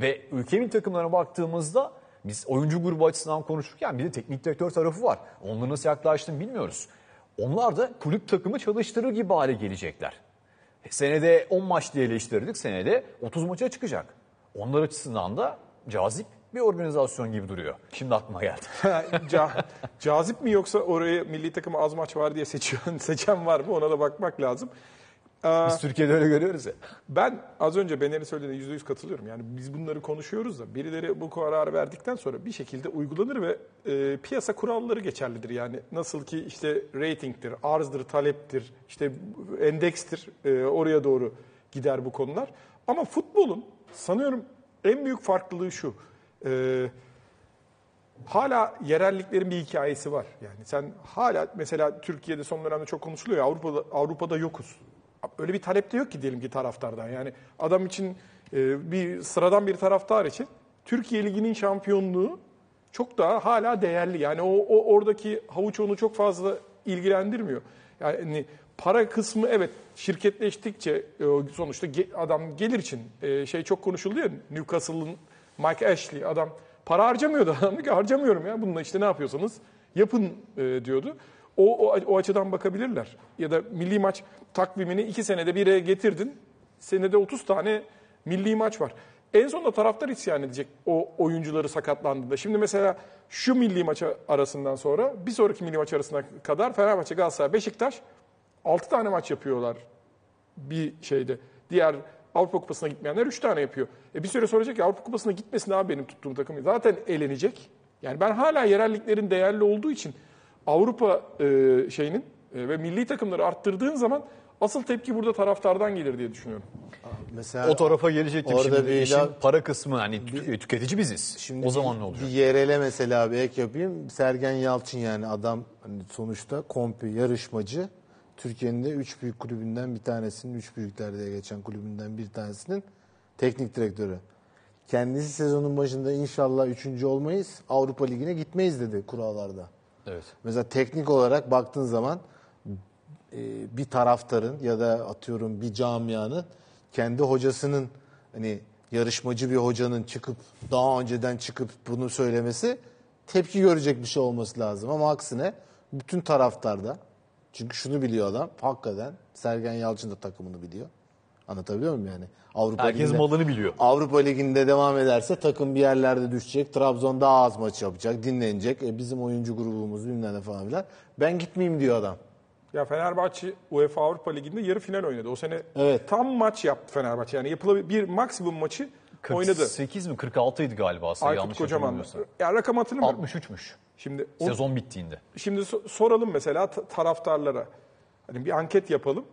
ve ülkemin takımlarına baktığımızda biz oyuncu grubu açısından konuşurken bir de teknik direktör tarafı var. Onlara nasıl yaklaştığını bilmiyoruz. Onlar da kulüp takımı çalıştırır gibi hale gelecekler. Senede on maç diye eleştirdik, senede otuz maça çıkacak. Onlar açısından da cazip bir organizasyon gibi duruyor. Şimdi aklıma geldi. Ca- cazip mi yoksa oraya milli takımı az maç var diye seçiyor, seçen var mı? Ona da bakmak lazım. Biz Türkiye'de öyle görüyoruz ya. Ben az önce Bener'in söylediğine yüzde yüz katılıyorum. Yani biz bunları konuşuyoruz da birileri bu kararı verdikten sonra bir şekilde uygulanır ve e, piyasa kuralları geçerlidir. Yani nasıl ki işte ratingdir, arzdır, taleptir, işte endekstir, e, oraya doğru gider bu konular. Ama futbolun sanıyorum en büyük farklılığı şu. E, Hala yerelliklerin bir hikayesi var. Yani sen hala mesela Türkiye'de son dönemde çok konuşuluyor ya, Avrupa'da, Avrupa'da yokuz. Öyle bir talep de yok ki diyelim ki taraftardan. Yani adam için bir sıradan bir taraftar için Türkiye Ligi'nin şampiyonluğu çok daha hala değerli. Yani o, o oradaki havuç onu çok fazla ilgilendirmiyor. Yani para kısmı evet şirketleştikçe sonuçta adam gelir için şey çok konuşuldu ya, Newcastle'ın Mike Ashley adam para harcamıyordu, adam ki harcamıyorum ya bununla işte ne yapıyorsanız yapın diyordu. O, o, o açıdan bakabilirler. Ya da milli maç takvimini iki senede bire getirdin. Senede otuz tane milli maç var. En sonunda taraftar isyan edecek o oyuncuları sakatlandığında. Şimdi mesela şu milli maç arasından sonra bir sonraki milli maç arasına kadar Fenerbahçe, Galatasaray, Beşiktaş altı tane maç yapıyorlar bir şeyde. Diğer Avrupa Kupası'na gitmeyenler üç tane yapıyor. E bir süre soracak ki Avrupa Kupası'na gitmesin abi benim tuttuğum takım. Zaten elenecek. Yani ben hala yerelliklerin değerli olduğu için Avrupa e, şeyinin e, ve milli takımları arttırdığın zaman asıl tepki burada taraftardan gelir diye düşünüyorum. Mesela o tarafa gelecektim şimdi. Bir işin da, para kısmı hani bir, tüketici biziz. Şimdi o zaman bir, ne olacak? Bir yerele mesela bir ek yapayım. Sergen Yalçın yani adam hani sonuçta kompi yarışmacı. Türkiye'nin de üç büyük kulübünden bir tanesinin, üç büyüklerde geçen kulübünden bir tanesinin teknik direktörü. Kendisi sezonun başında inşallah üçüncü olmayız, Avrupa Ligi'ne gitmeyiz dedi kurallarda. Evet. Mesela teknik olarak baktığın zaman bir taraftarın ya da atıyorum bir camianın kendi hocasının hani yarışmacı bir hocanın çıkıp daha önceden çıkıp bunu söylemesi tepki görecek bir şey olması lazım. Ama aksine bütün taraftarda, çünkü şunu biliyor adam hakikaten, Sergen Yalçın da takımını biliyor. Anlatabiliyor muyum yani? Avrupa Herkes Ligi'nde, malını biliyor. Avrupa Ligi'nde devam ederse takım bir yerlerde düşecek. Trabzon daha az maç yapacak, dinlenecek. E bizim oyuncu grubumuz bilmem ne falan filan. Ben gitmeyeyim diyor adam. Ya Fenerbahçe UEFA Avrupa Ligi'nde yarı final oynadı. O sene evet. Tam maç yaptı Fenerbahçe. Yani yapılabilir bir maksimum maçı kırk sekiz oynadı. kırk sekiz mi? kırk altıydı galiba. Aykut Kocaman. Ya rakam hatırlamıyorum. altmış üçmüş. Şimdi on, sezon bittiğinde. Şimdi soralım mesela taraftarlara. Hani bir anket yapalım.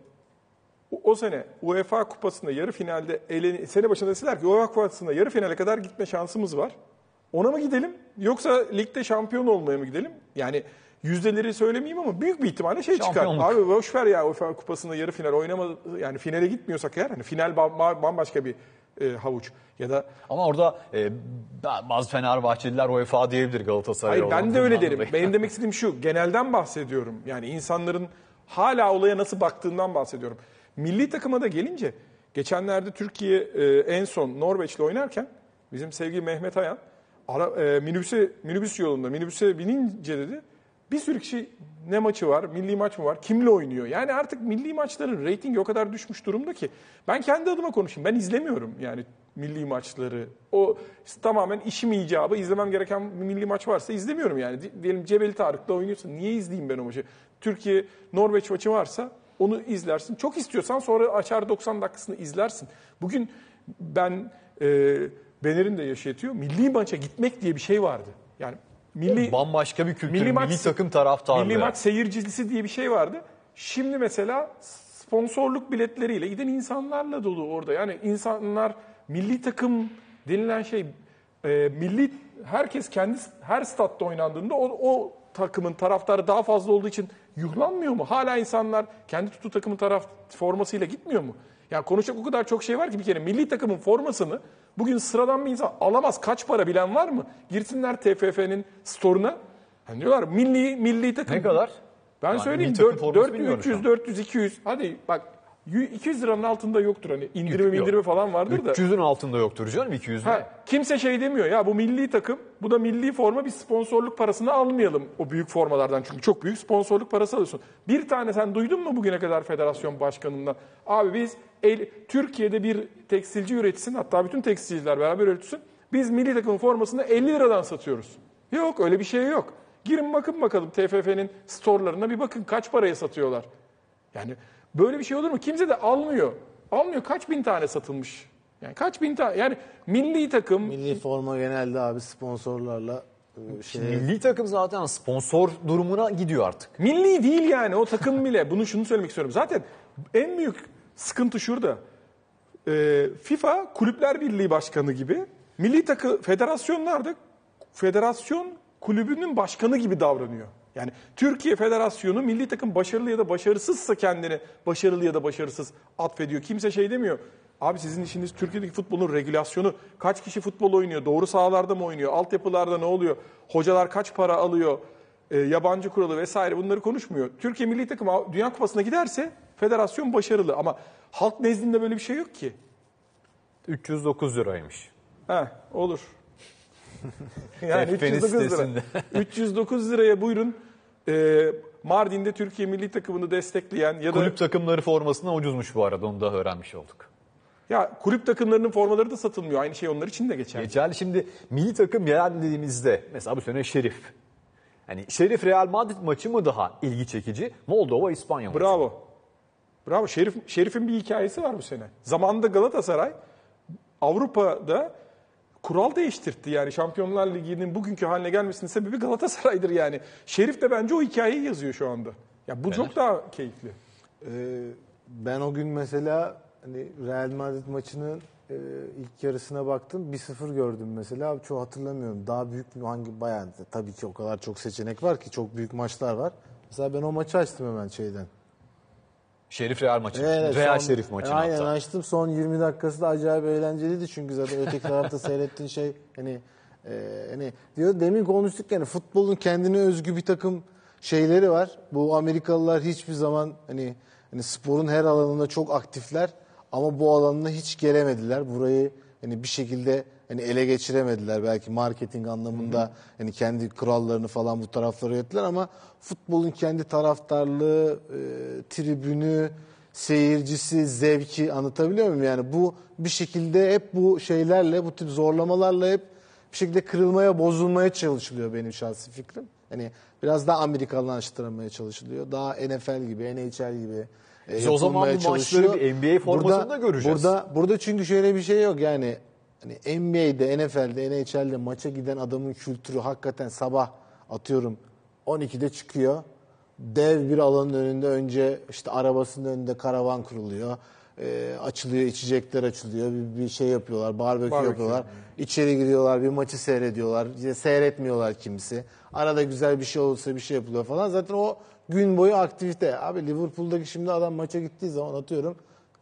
O sene UEFA Kupası'nda yarı finalde, eleni, sene başında deseler ki UEFA Kupası'nda yarı finale kadar gitme şansımız var. Ona mı gidelim yoksa ligde şampiyon olmaya mı gidelim? Yani yüzdeleri söylemeyeyim ama büyük bir ihtimalle şey çıkar. Abi boşver ya UEFA Kupası'nda yarı final oynamadı, yani finale gitmiyorsak eğer, hani final bambaşka bir e, havuç. Ya da ama orada e, bazı Fenerbahçeliler UEFA diyebilir Galatasaray'a. Hayır ben de öyle derim. Dolayı. Benim demek istediğim şu, genelden bahsediyorum. Yani insanların hala olaya nasıl baktığından bahsediyorum. Milli takıma da gelince, geçenlerde Türkiye e, en son Norveç'le oynarken bizim sevgili Mehmet Ayan ara, e, minibüse, minibüs yolunda minibüse binince dedi bir sürü kişi ne maçı var, milli maç mı var, kimle oynuyor? Yani artık milli maçların reytingi o kadar düşmüş durumda ki ben kendi adıma konuşayım. Ben izlemiyorum yani milli maçları. O tamamen işim icabı, izlemem gereken bir milli maç varsa izlemiyorum yani. Diyelim Cebeli Tarık'la oynuyorsa niye izleyeyim ben o maçı? Türkiye Norveç maçı varsa onu izlersin. Çok istiyorsan sonra açar doksan dakikasını izlersin. Bugün ben e, Bener'in de yaşatıyor. Milli maça gitmek diye bir şey vardı. Yani milli bambaşka bir kültür, milli, milli maç, takım taraftarı. Milli maç seyircisi diye bir şey vardı. Şimdi mesela sponsorluk biletleriyle giden insanlarla dolu orada. Yani insanlar milli takım denilen şey e, milli herkes kendi her statta oynandığında o, o takımın taraftarı daha fazla olduğu için yuhlanmıyor mu? Hala insanlar kendi tuttuğu takımın taraf formasıyla gitmiyor mu? Ya konuşacak o kadar çok şey var ki bir kere milli takımın formasını bugün sıradan bir insan alamaz. Kaç para bilen var mı? Girsinler T F F'nin store'una. Hani diyorlar milli milli takım. Ne kadar? Ben yani söyleyeyim dört yüz, üç yüz, dört yüz, iki yüz. Hadi bak iki yüz liranın altında yoktur hani indirimi yok. indirimi falan vardır da. üç yüzün altında yoktur canım iki yüz. Ha, kimse şey demiyor ya bu milli takım bu da milli forma bir sponsorluk parasını almayalım o büyük formalardan çünkü çok büyük sponsorluk parası alıyorsun. Bir tane sen duydun mu bugüne kadar federasyon başkanından? Abi biz el, Türkiye'de bir tekstilci üretsin hatta bütün tekstilciler beraber üretsin biz milli takımın formasını elli liradan satıyoruz. Yok öyle bir şey yok. Girin bakın bakalım T F F'nin store'larına bir bakın kaç paraya satıyorlar. Yani böyle bir şey olur mu? Kimse de almıyor. Almıyor. Kaç bin tane satılmış? Yani kaç bin tane? Yani milli takım... Milli forma genelde abi sponsorlarla... Şey... Milli takım zaten sponsor durumuna gidiyor artık. Milli değil yani o takım bile. Bunu şunu söylemek istiyorum. Zaten en büyük sıkıntı şurada. Ee, FIFA Kulüpler Birliği Başkanı gibi. Milli takım federasyonlarda federasyon kulübünün başkanı gibi davranıyor. Yani Türkiye Federasyonu milli takım başarılı ya da başarısızsa kendini başarılı ya da başarısız atfediyor. Kimse şey demiyor. Abi sizin işiniz Türkiye'deki futbolun regülasyonu. Kaç kişi futbol oynuyor? Doğru sahalarda mı oynuyor? Altyapılarda ne oluyor? Hocalar kaç para alıyor? E, yabancı kuralı vesaire bunları konuşmuyor. Türkiye milli takım Dünya Kupası'na giderse federasyon başarılı. Ama halk nezdinde böyle bir şey yok ki. üç yüz dokuz liraymış. Heh, olur. Yani üç yüz dokuz lira. üç yüz dokuz liraya buyurun. Mardin'de Türkiye milli takımını destekleyen ya da... Kulüp takımları formasına ucuzmuş bu arada onu da öğrenmiş olduk. Ya kulüp takımlarının formaları da satılmıyor. Aynı şey onlar için de geçerli. Geçerli şimdi milli takım yerel dediğimizde mesela bu sene Şerif. Yani Şerif Real Madrid maçı mı daha ilgi çekici? Moldova İspanya maçı. Bravo. Bravo. Şerif, Şerif'in bir hikayesi var bu sene. Zamanında Galatasaray Avrupa'da kural değiştirtti yani Şampiyonlar Ligi'nin bugünkü haline gelmesinin sebebi Galatasaray'dır yani. Şerif de bence o hikayeyi yazıyor şu anda. Ya bu evet. Çok daha keyifli. Ee, ben o gün mesela hani Real Madrid maçının e, ilk yarısına baktım. bir sıfır gördüm mesela. Abi, çok hatırlamıyorum. Daha büyük hangi bayağı tabii ki o kadar çok seçenek var ki çok büyük maçlar var. Mesela ben o maçı açtım hemen şeyden. Şerif Real maçı. Evet, Real son, Şerif maçı. Aynen hatta. Açtım. Son yirmi dakikası da acayip eğlenceliydi. Çünkü zaten öteki tarafta seyrettiğin şey hani e, hani diyor demin konuştuk yani futbolun kendine özgü bir takım şeyleri var. Bu Amerikalılar hiçbir zaman hani, hani sporun her alanında çok aktifler ama bu alanına hiç gelemediler. Burayı hani bir şekilde hani ele geçiremediler. Belki marketing anlamında Hı-hı. hani kendi kurallarını falan bu taraflara yönettiler ama futbolun kendi taraftarlığı, e, tribünü, seyircisi, zevki anlatabiliyor muyum? Yani bu bir şekilde hep bu şeylerle, bu tip zorlamalarla hep bir şekilde kırılmaya, bozulmaya çalışılıyor benim şahsi fikrim. Hani biraz daha Amerikalılaştırmaya çalışılıyor. Daha N F L gibi, N H L gibi. Biz e, o zaman bu maçları bir N B A formasında göreceğiz. Burada, burada çünkü şöyle bir şey yok yani. Hani N B A'de, N F L'de, N H L'de maça giden adamın kültürü hakikaten sabah atıyorum on ikide çıkıyor. Dev bir alanın önünde önce işte arabasının önünde karavan kuruluyor. E, açılıyor, içecekler açılıyor. Bir, bir şey yapıyorlar, barbekü, barbekü yapıyorlar. İçeri giriyorlar, bir maçı seyrediyorlar. İşte seyretmiyorlar kimisi. Arada güzel bir şey olursa bir şey yapılıyor falan. Zaten o gün boyu aktivite. Abi Liverpool'daki şimdi adam maça gittiği zaman atıyorum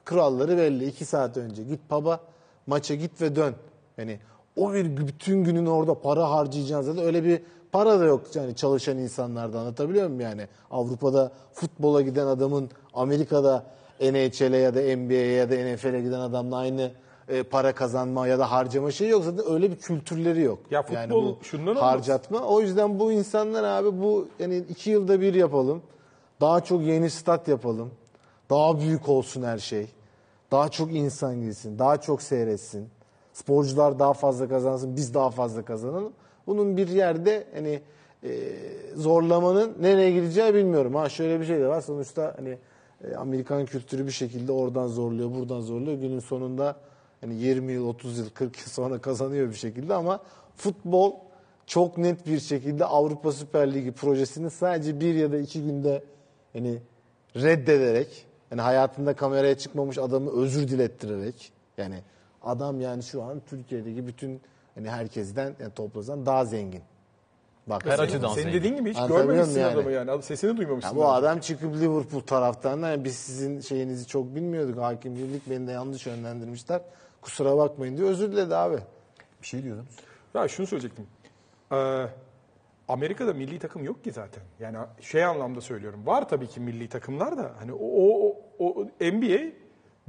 kuralları belli. iki saat önce git pub'a. Maça git ve dön. Yani o bir bütün günün orada para harcayacaksın. Öyle bir para da yok yani çalışan insanlarda anlatabiliyor muyum yani? Avrupa'da futbola giden adamın Amerika'da N H L'e ya da N B A'ye ya da N F L'e giden adamla aynı e, para kazanma ya da harcama şeyi yok. Zaten öyle bir kültürleri yok. Ya futbol yani bu şundan harcatma. Olmaz. O yüzden bu insanlar abi bu yani iki yılda bir yapalım. Daha çok yeni stat yapalım. Daha büyük olsun her şey. Daha çok insan gitsin, daha çok seyretsin. Sporcular daha fazla kazansın, biz daha fazla kazanalım. Bunun bir yerde hani e, zorlamanın nereye gideceği bilmiyorum. Ha şöyle bir şey de var. Sonuçta hani e, Amerikan kültürü bir şekilde oradan zorluyor, buradan zorluyor. Günün sonunda hani yirmi yıl, otuz yıl, kırk yıl sonra kazanıyor bir şekilde, ama futbol çok net bir şekilde Avrupa Süper Ligi projesini sadece bir ya da iki günde hani reddederek, yani hayatında kameraya çıkmamış adamı özür dilettirerek, yani adam yani şu an Türkiye'deki bütün hani herkesten yani toplasan daha zengin. Bak, her açıdan senin dediğin gibi hiç görmemişsin yani adamı yani. Sesini duymamışsın. Ya bu adam yani çıkıp Liverpool taraftarına yani biz sizin şeyinizi çok bilmiyorduk. Hakimcilik beni de yanlış yönlendirmişler. Kusura bakmayın diye özür diledi abi. Bir şey diyordunuz. Ya şunu söyleyecektim. Ee, Amerika'da milli takım yok ki zaten. Yani şey anlamda söylüyorum. Var tabii ki milli takımlar da. Hani o, o, o N B A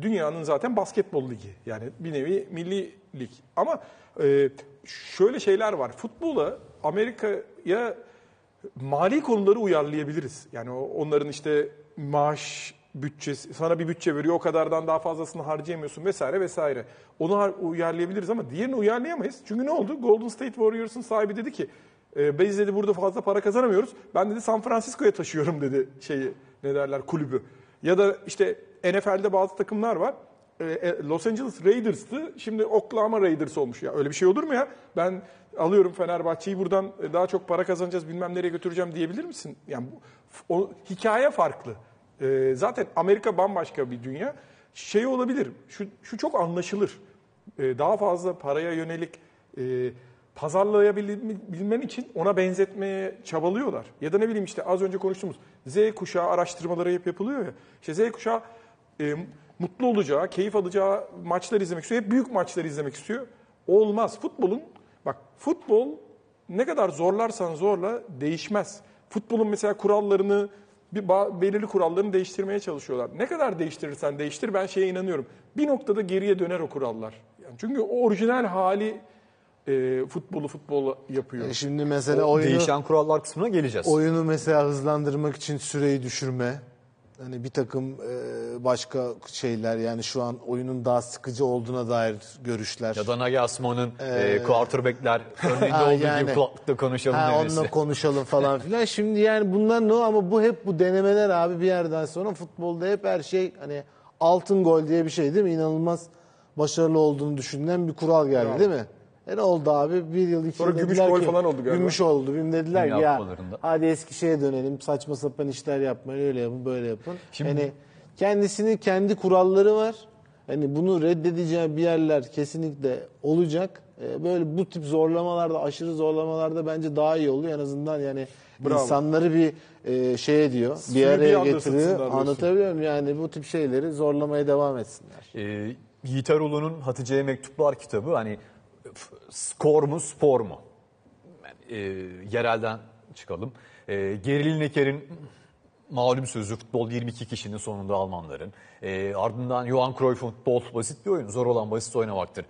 dünyanın zaten basketbol ligi. Yani bir nevi milli lig. Ama e, şöyle şeyler var. Futbola Amerika'ya mali konuları uyarlayabiliriz. Yani onların işte maaş bütçesi, sana bir bütçe veriyor, o kadardan daha fazlasını harcayamıyorsun vesaire vesaire. Onu uyarlayabiliriz ama diğerini uyarlayamayız. Çünkü ne oldu? Golden State Warriors'ın sahibi dedi ki, e, biz dedi burada fazla para kazanamıyoruz. Ben dedi San Francisco'ya taşıyorum dedi şeyi, ne derler, kulübü. Ya da işte N F L'de bazı takımlar var. Los Angeles Raiders'tı. Şimdi Oklahoma Raiders olmuş ya. Öyle bir şey olur mu ya? Ben alıyorum Fenerbahçe'yi, buradan daha çok para kazanacağız, bilmem nereye götüreceğim diyebilir misin? Yani bu, o, hikaye farklı. Ee, zaten Amerika bambaşka bir dünya. Şey olabilir, şu, şu çok anlaşılır. Ee, daha fazla paraya yönelik e, pazarlayabilmen için ona benzetmeye çabalıyorlar. Ya da ne bileyim işte az önce konuştuğumuz Z kuşağı araştırmaları hep yapılıyor ya. İşte Z kuşağı e, mutlu olacağı, keyif alacağı maçlar izlemek istiyor. Hep büyük maçlar izlemek istiyor. Olmaz. Futbolun, bak futbol ne kadar zorlarsan zorla değişmez. Futbolun mesela kurallarını, bir belirli kurallarını değiştirmeye çalışıyorlar. Ne kadar değiştirirsen değiştir, ben şeye inanıyorum. Bir noktada geriye döner o kurallar. Yani çünkü o orijinal hali e, futbolu futbol yapıyor. Yani şimdi mesela o oyunu, değişen kurallar kısmına geleceğiz. Oyunu mesela hızlandırmak için süreyi düşürme. Hani bir takım başka şeyler, yani şu an oyunun daha sıkıcı olduğuna dair görüşler. Ya da Nagi Asman'ın ee, quarterback'ler önünde olduğu yani, gibi kulaklıkla konuşalım ha, demesi. Onunla konuşalım falan filan. Şimdi yani bunlar ne, ama bu hep bu denemeler abi, bir yerden sonra futbolda hep her şey hani altın gol diye bir şey değil mi? İnanılmaz başarılı olduğunu düşünülen bir kural geldi yani, değil mi? E ne oldu abi? Bir yıl, iki yıl dediler ki. Sonra gümüş gol falan oldu galiba. Gümüş oldu. Bim dediler ki ya hadi eski şeye dönelim. Saçma sapan işler yapmayın. Öyle yapın, böyle yapın. Şimdi, yani kendisinin kendi kuralları var. Hani bunu reddedeceği bir yerler kesinlikle olacak. Böyle bu tip zorlamalarda, aşırı zorlamalarda bence daha iyi oluyor. En azından yani bravo, insanları bir e, şeye diyor. Sürü bir araya bir getiriyor. Anlatabiliyor muyum? Yani bu tip şeyleri zorlamaya devam etsinler. Ee, Yiğit Aroğlu'nun Hatice'ye Mektuplar kitabı, hani skor mu spor mu? Yani, e, yerelden çıkalım. E, Geril Necker'in malum sözü, futbol yirmi iki kişinin sonunda Almanların. E, ardından Johan Cruyff'un futbol basit bir oyun, zor olan basit oynamaktır.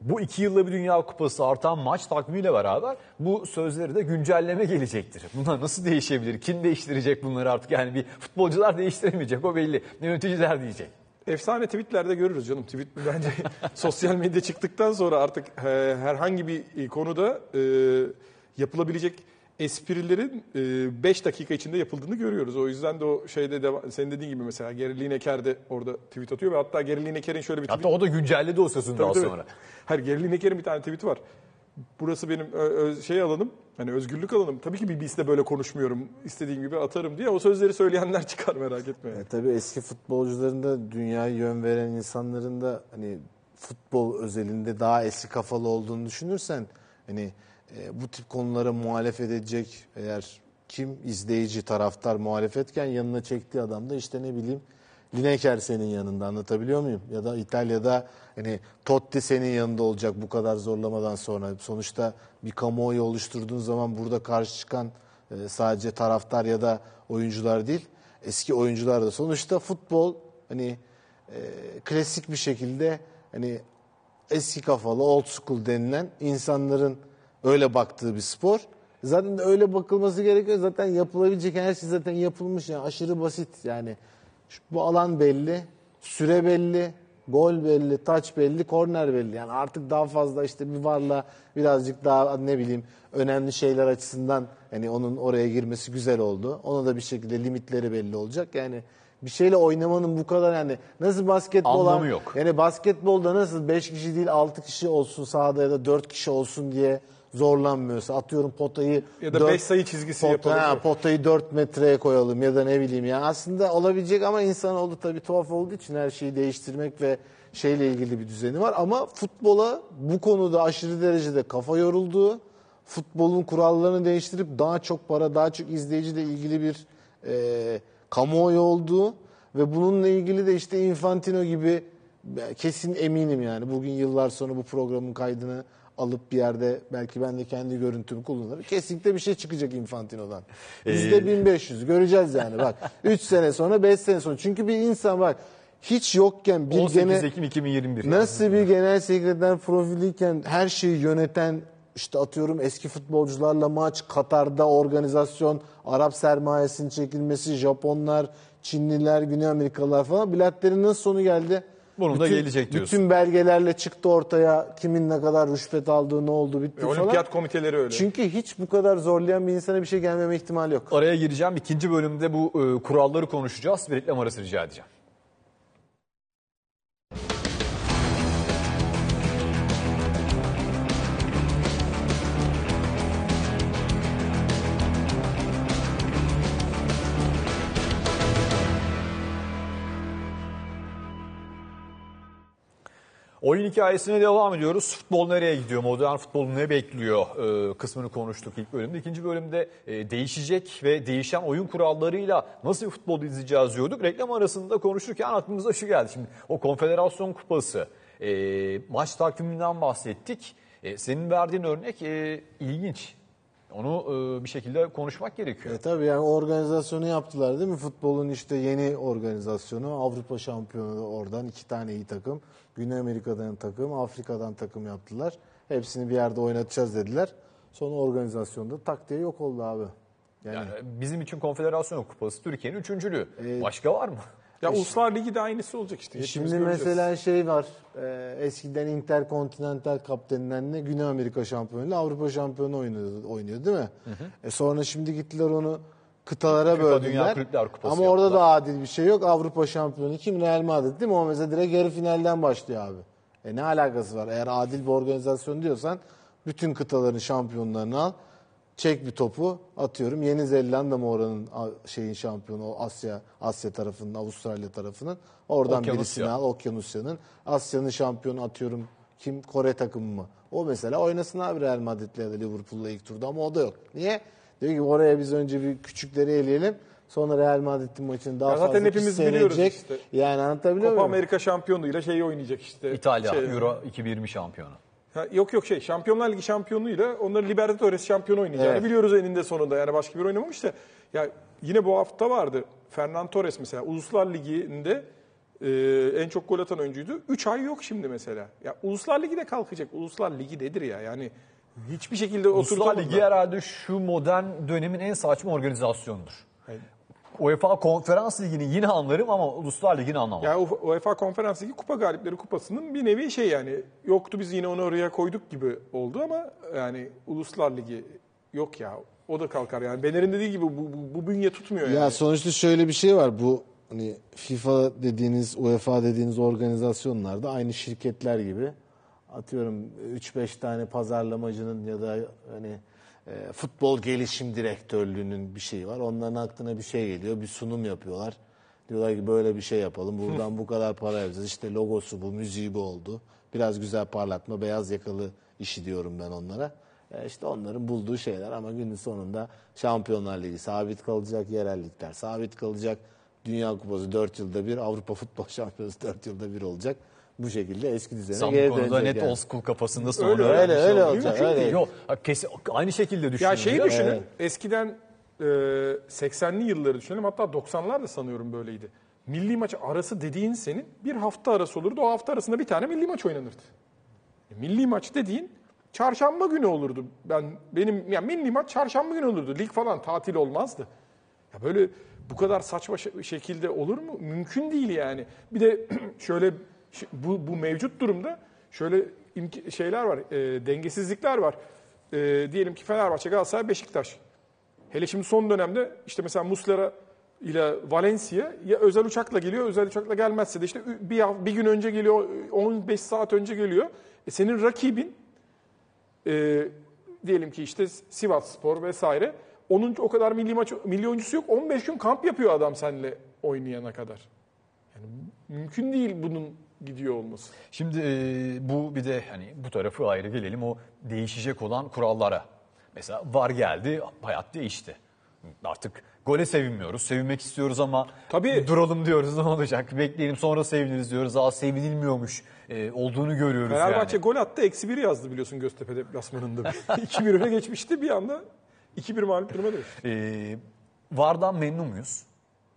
Bu iki yılda bir Dünya Kupası, artan maç takvimiyle beraber bu sözleri de güncelleme gelecektir. Bunlar nasıl değişebilir? Kim değiştirecek bunları artık? Yani bir futbolcular değiştiremeyecek, o belli. Yöneticiler diyecek. Efsane tweetlerde görürüz canım. Tweet bence sosyal medya çıktıktan sonra artık e, herhangi bir konuda e, yapılabilecek esprilerin beş dakika içinde yapıldığını görüyoruz. O yüzden de o şeyde de, senin dediğin gibi mesela Geril Necker de orada tweet atıyor ve hatta Geril Necker'in şöyle bir tweet... Hatta o da güncelledi o sözünü daha sonra. Hayır, Geril Necker'in bir tane tweet'i var. Burası benim ö- şey alanım, hani özgürlük alanım. Tabii ki B B C'de böyle konuşmuyorum, istediğim gibi atarım diye. O sözleri söyleyenler çıkar, merak etme. E, tabii eski futbolcuların da, dünyaya yön veren insanların da hani futbol özelinde daha eski kafalı olduğunu düşünürsen, hani e, bu tip konulara muhalefet edecek, eğer kim izleyici, taraftar muhalefetken yanına çektiği adam da işte ne bileyim Lineker senin yanında, anlatabiliyor muyum? Ya da İtalya'da hani Totti senin yanında olacak bu kadar zorlamadan sonra. Sonuçta bir kamuoyu oluşturduğun zaman burada karşı çıkan e, sadece taraftar ya da oyuncular değil, eski oyuncular da. Sonuçta futbol hani e, klasik bir şekilde hani eski kafalı, old school denilen insanların öyle baktığı bir spor. Zaten öyle bakılması gerekiyor. Zaten yapılabilecek her şey zaten yapılmış. Yani aşırı basit yani. Bu alan belli, süre belli, gol belli, taç belli, korner belli. Yani artık daha fazla işte bir varla birazcık daha ne bileyim önemli şeyler açısından hani onun oraya girmesi güzel oldu. Ona da bir şekilde limitleri belli olacak. Yani bir şeyle oynamanın bu kadar yani nasıl basketbola anlamı yok. Yani basketbolda nasıl beş kişi değil altı kişi olsun sahada ya da dört kişi olsun diye zorlanmıyorsa, atıyorum potayı ya da beş sayı çizgisi pot, yapalım. Ha, potayı dört metreye koyalım ya da ne bileyim ya. Yani aslında olabilecek ama insanoğlu tabii tuhaf olduğu için her şeyi değiştirmek ve şeyle ilgili bir düzeni var ama futbola bu konuda aşırı derecede kafa yorulduğu, futbolun kurallarını değiştirip daha çok para, daha çok izleyiciyle ilgili bir e, kamuoyu olduğu ve bununla ilgili de işte Infantino gibi kesin eminim yani bugün yıllar sonra bu programın kaydını alıp bir yerde belki ben de kendi görüntümü kullanırım. Kesinlikle bir şey çıkacak Infantino'dan. Bizde bin beş yüz göreceğiz yani bak. üç sene sonra beş sene sonra. Çünkü bir insan bak hiç yokken bir on sekiz Ekim iki bin yirmi bir nasıl yani. Bir genel sekreter profiliyken her şeyi yöneten işte atıyorum eski futbolcularla maç, Katar'da organizasyon, Arap sermayesinin çekilmesi, Japonlar, Çinliler, Güney Amerikalılar falan. Biletlerin nasıl sonu geldi? Bunun bütün, da gelecek diyorsun. Bütün belgelerle çıktı ortaya kimin ne kadar rüşvet aldığı ne oldu bitti e, falan. Olimpiyat komiteleri öyle. Çünkü hiç bu kadar zorlayan bir insana bir şey gelmeme ihtimali yok. Araya gireceğim. İkinci bölümde bu e, kuralları konuşacağız. Bir reklam arası rica edeceğim. Oyun hikayesine devam ediyoruz. Futbol nereye gidiyor? Modern futbol ne bekliyor? Ee, kısmını konuştuk ilk bölümde. İkinci bölümde e, değişecek ve değişen oyun kurallarıyla nasıl bir futbol izleyeceğiz diyorduk. Reklam arasında konuşurken aklımıza şu geldi. Şimdi o Konfederasyon Kupası e, maç takviminden bahsettik. E, senin verdiğin örnek e, ilginç. Onu e, bir şekilde konuşmak gerekiyor. E, tabii yani organizasyonu yaptılar değil mi? Futbolun işte yeni organizasyonu. Avrupa Şampiyonası oradan iki tane iyi takım. Güney Amerika'dan takım, Afrika'dan takım yaptılar. Hepsini bir yerde oynatacağız dediler. Sonra organizasyonda tak diye yok oldu abi. Yani, yani bizim için Konfederasyon Kupası Türkiye'nin üçüncülüğü. E, Başka var mı? Ya işte, Uluslar Ligi de aynısı olacak işte. Şimdi mesela şey var. E, eskiden Interkontinental Cup denilen ne? Güney Amerika şampiyonuyla Avrupa şampiyonu oynuyordu, oynuyor değil mi? Hı hı. E, sonra şimdi gittiler onu kıtalara Küpa böldüler. Dünya Kupası ama orada yaptılar. Da adil bir şey yok. Avrupa şampiyonu kim? Real Madrid değil mi? O mesela direkt yarı finalden başlıyor abi. E ne alakası var? Eğer adil bir organizasyon diyorsan bütün kıtaların şampiyonlarını al. Çek bir topu atıyorum. Yeni Zelanda mı oranın şeyin şampiyonu? Asya Asya tarafının, Avustralya tarafının. Oradan Okyanusya. Birisini al. Okyanusya'nın. Asya'nın şampiyonu atıyorum. Kim? Kore takımı mı? O mesela oynasın abi Real Madrid'le ya da Liverpool'la ilk turda ama o da yok. Niye? Diyor ki oraya biz önce bir küçükleri eleyelim. Sonra Real Madrid'in maçını daha ya fazla hissedecek. Işte. Yani anlatabiliyor muyum? Copa Amerika şampiyonuyla şeyi oynayacak işte. İtalya şey, Euro iki bin yirmi şampiyonu. Ha, yok yok şey Şampiyonlar Ligi şampiyonuyla onları Libertadores şampiyonu oynayacağını evet. Biliyoruz eninde sonunda. Yani başka bir oynamamış da. Ya yine bu hafta vardı. Fernando Torres mesela Uluslar Ligi'nde e, en çok gol atan oyuncuydu. üç ay yok şimdi mesela. Ya Uluslar Ligi de kalkacak. Uluslar Ligi nedir ya? Yani hiçbir şekilde oturtamadılar. Uluslar Ligi herhalde şu modern dönemin en saçma organizasyonudur. Hayır. UEFA Konferans Ligi'ni yine anlarım ama Uluslar Ligi'ni anlamam. Yani UEFA Konferans Ligi Kupa Galipleri Kupası'nın bir nevi şey yani yoktu biz yine onu oraya koyduk gibi oldu ama yani Uluslar Ligi yok ya o da kalkar yani. Bener'in dediği gibi bu, bu, bu bünye tutmuyor. Ya yani. Sonuçta şöyle bir şey var bu hani FIFA dediğiniz UEFA dediğiniz organizasyonlarda aynı şirketler gibi. Atıyorum üç beş tane pazarlamacının ya da hani e, futbol gelişim direktörlüğünün bir şeyi var. Onların aklına bir şey geliyor. Bir sunum yapıyorlar. Diyorlar ki böyle bir şey yapalım. Buradan bu kadar para yapacağız. İşte logosu bu, müziği bu oldu. Biraz güzel parlatma, beyaz yakalı işi diyorum ben onlara. E işte onların bulduğu şeyler ama günün sonunda Şampiyonlar Ligi sabit kalacak, yerellikler sabit kalacak. Dünya Kupası dört yılda bir, Avrupa Futbol Şampiyonası dört yılda bir olacak. Bu şekilde eski düzene geri dönecek. Net yani. Old school kafasında sonra öyle öyle, şey öyle olacak. Öyle. Yok, kesin aynı şekilde düşünün. Ya şeyi düşünün. Evet. Eskiden e, seksenli yılları düşünelim hatta doksanlar da sanıyorum böyleydi. Milli maç arası dediğin senin bir hafta arası olurdu. O hafta arasında bir tane milli maç oynanırdı. Milli maç dediğin çarşamba günü olurdu. Ben benim yani milli maç çarşamba günü olurdu. Lig falan tatil olmazdı. Ya böyle bu kadar saçma şekilde olur mu? Mümkün değil yani. Bir de şöyle Bu, bu mevcut durumda şöyle imk- şeyler var, e, dengesizlikler var. E, diyelim ki Fenerbahçe, Galatasaray, Beşiktaş. Hele şimdi son dönemde işte mesela Muslera ile Valencia ya özel uçakla geliyor, özel uçakla gelmezse de işte bir, bir gün önce geliyor, on beş saat önce geliyor. E senin rakibin e, diyelim ki işte Sivasspor vesaire, onun o kadar milli maç milli oyuncusu yok, on beş gün kamp yapıyor adam seninle oynayana kadar. Yani mümkün değil bunun gidiyor olması. Şimdi e, bu bir de hani bu tarafı ayrı gelelim o değişecek olan kurallara. Mesela V A R geldi, hayat değişti. Artık gole sevinmiyoruz, sevinmek istiyoruz ama tabii duralım diyoruz, ne olacak? Bekleyelim sonra seviniriz diyoruz. Aa, sevinilmiyormuş e, olduğunu görüyoruz. Fenerbahçe yani gol attı, eksi bir yazdı biliyorsun Göztepe deplasmanında. iki bir öne geçmişti, bir anda iki bir mağlup duruma dönüştü. E, V A R'dan memnun muyuz?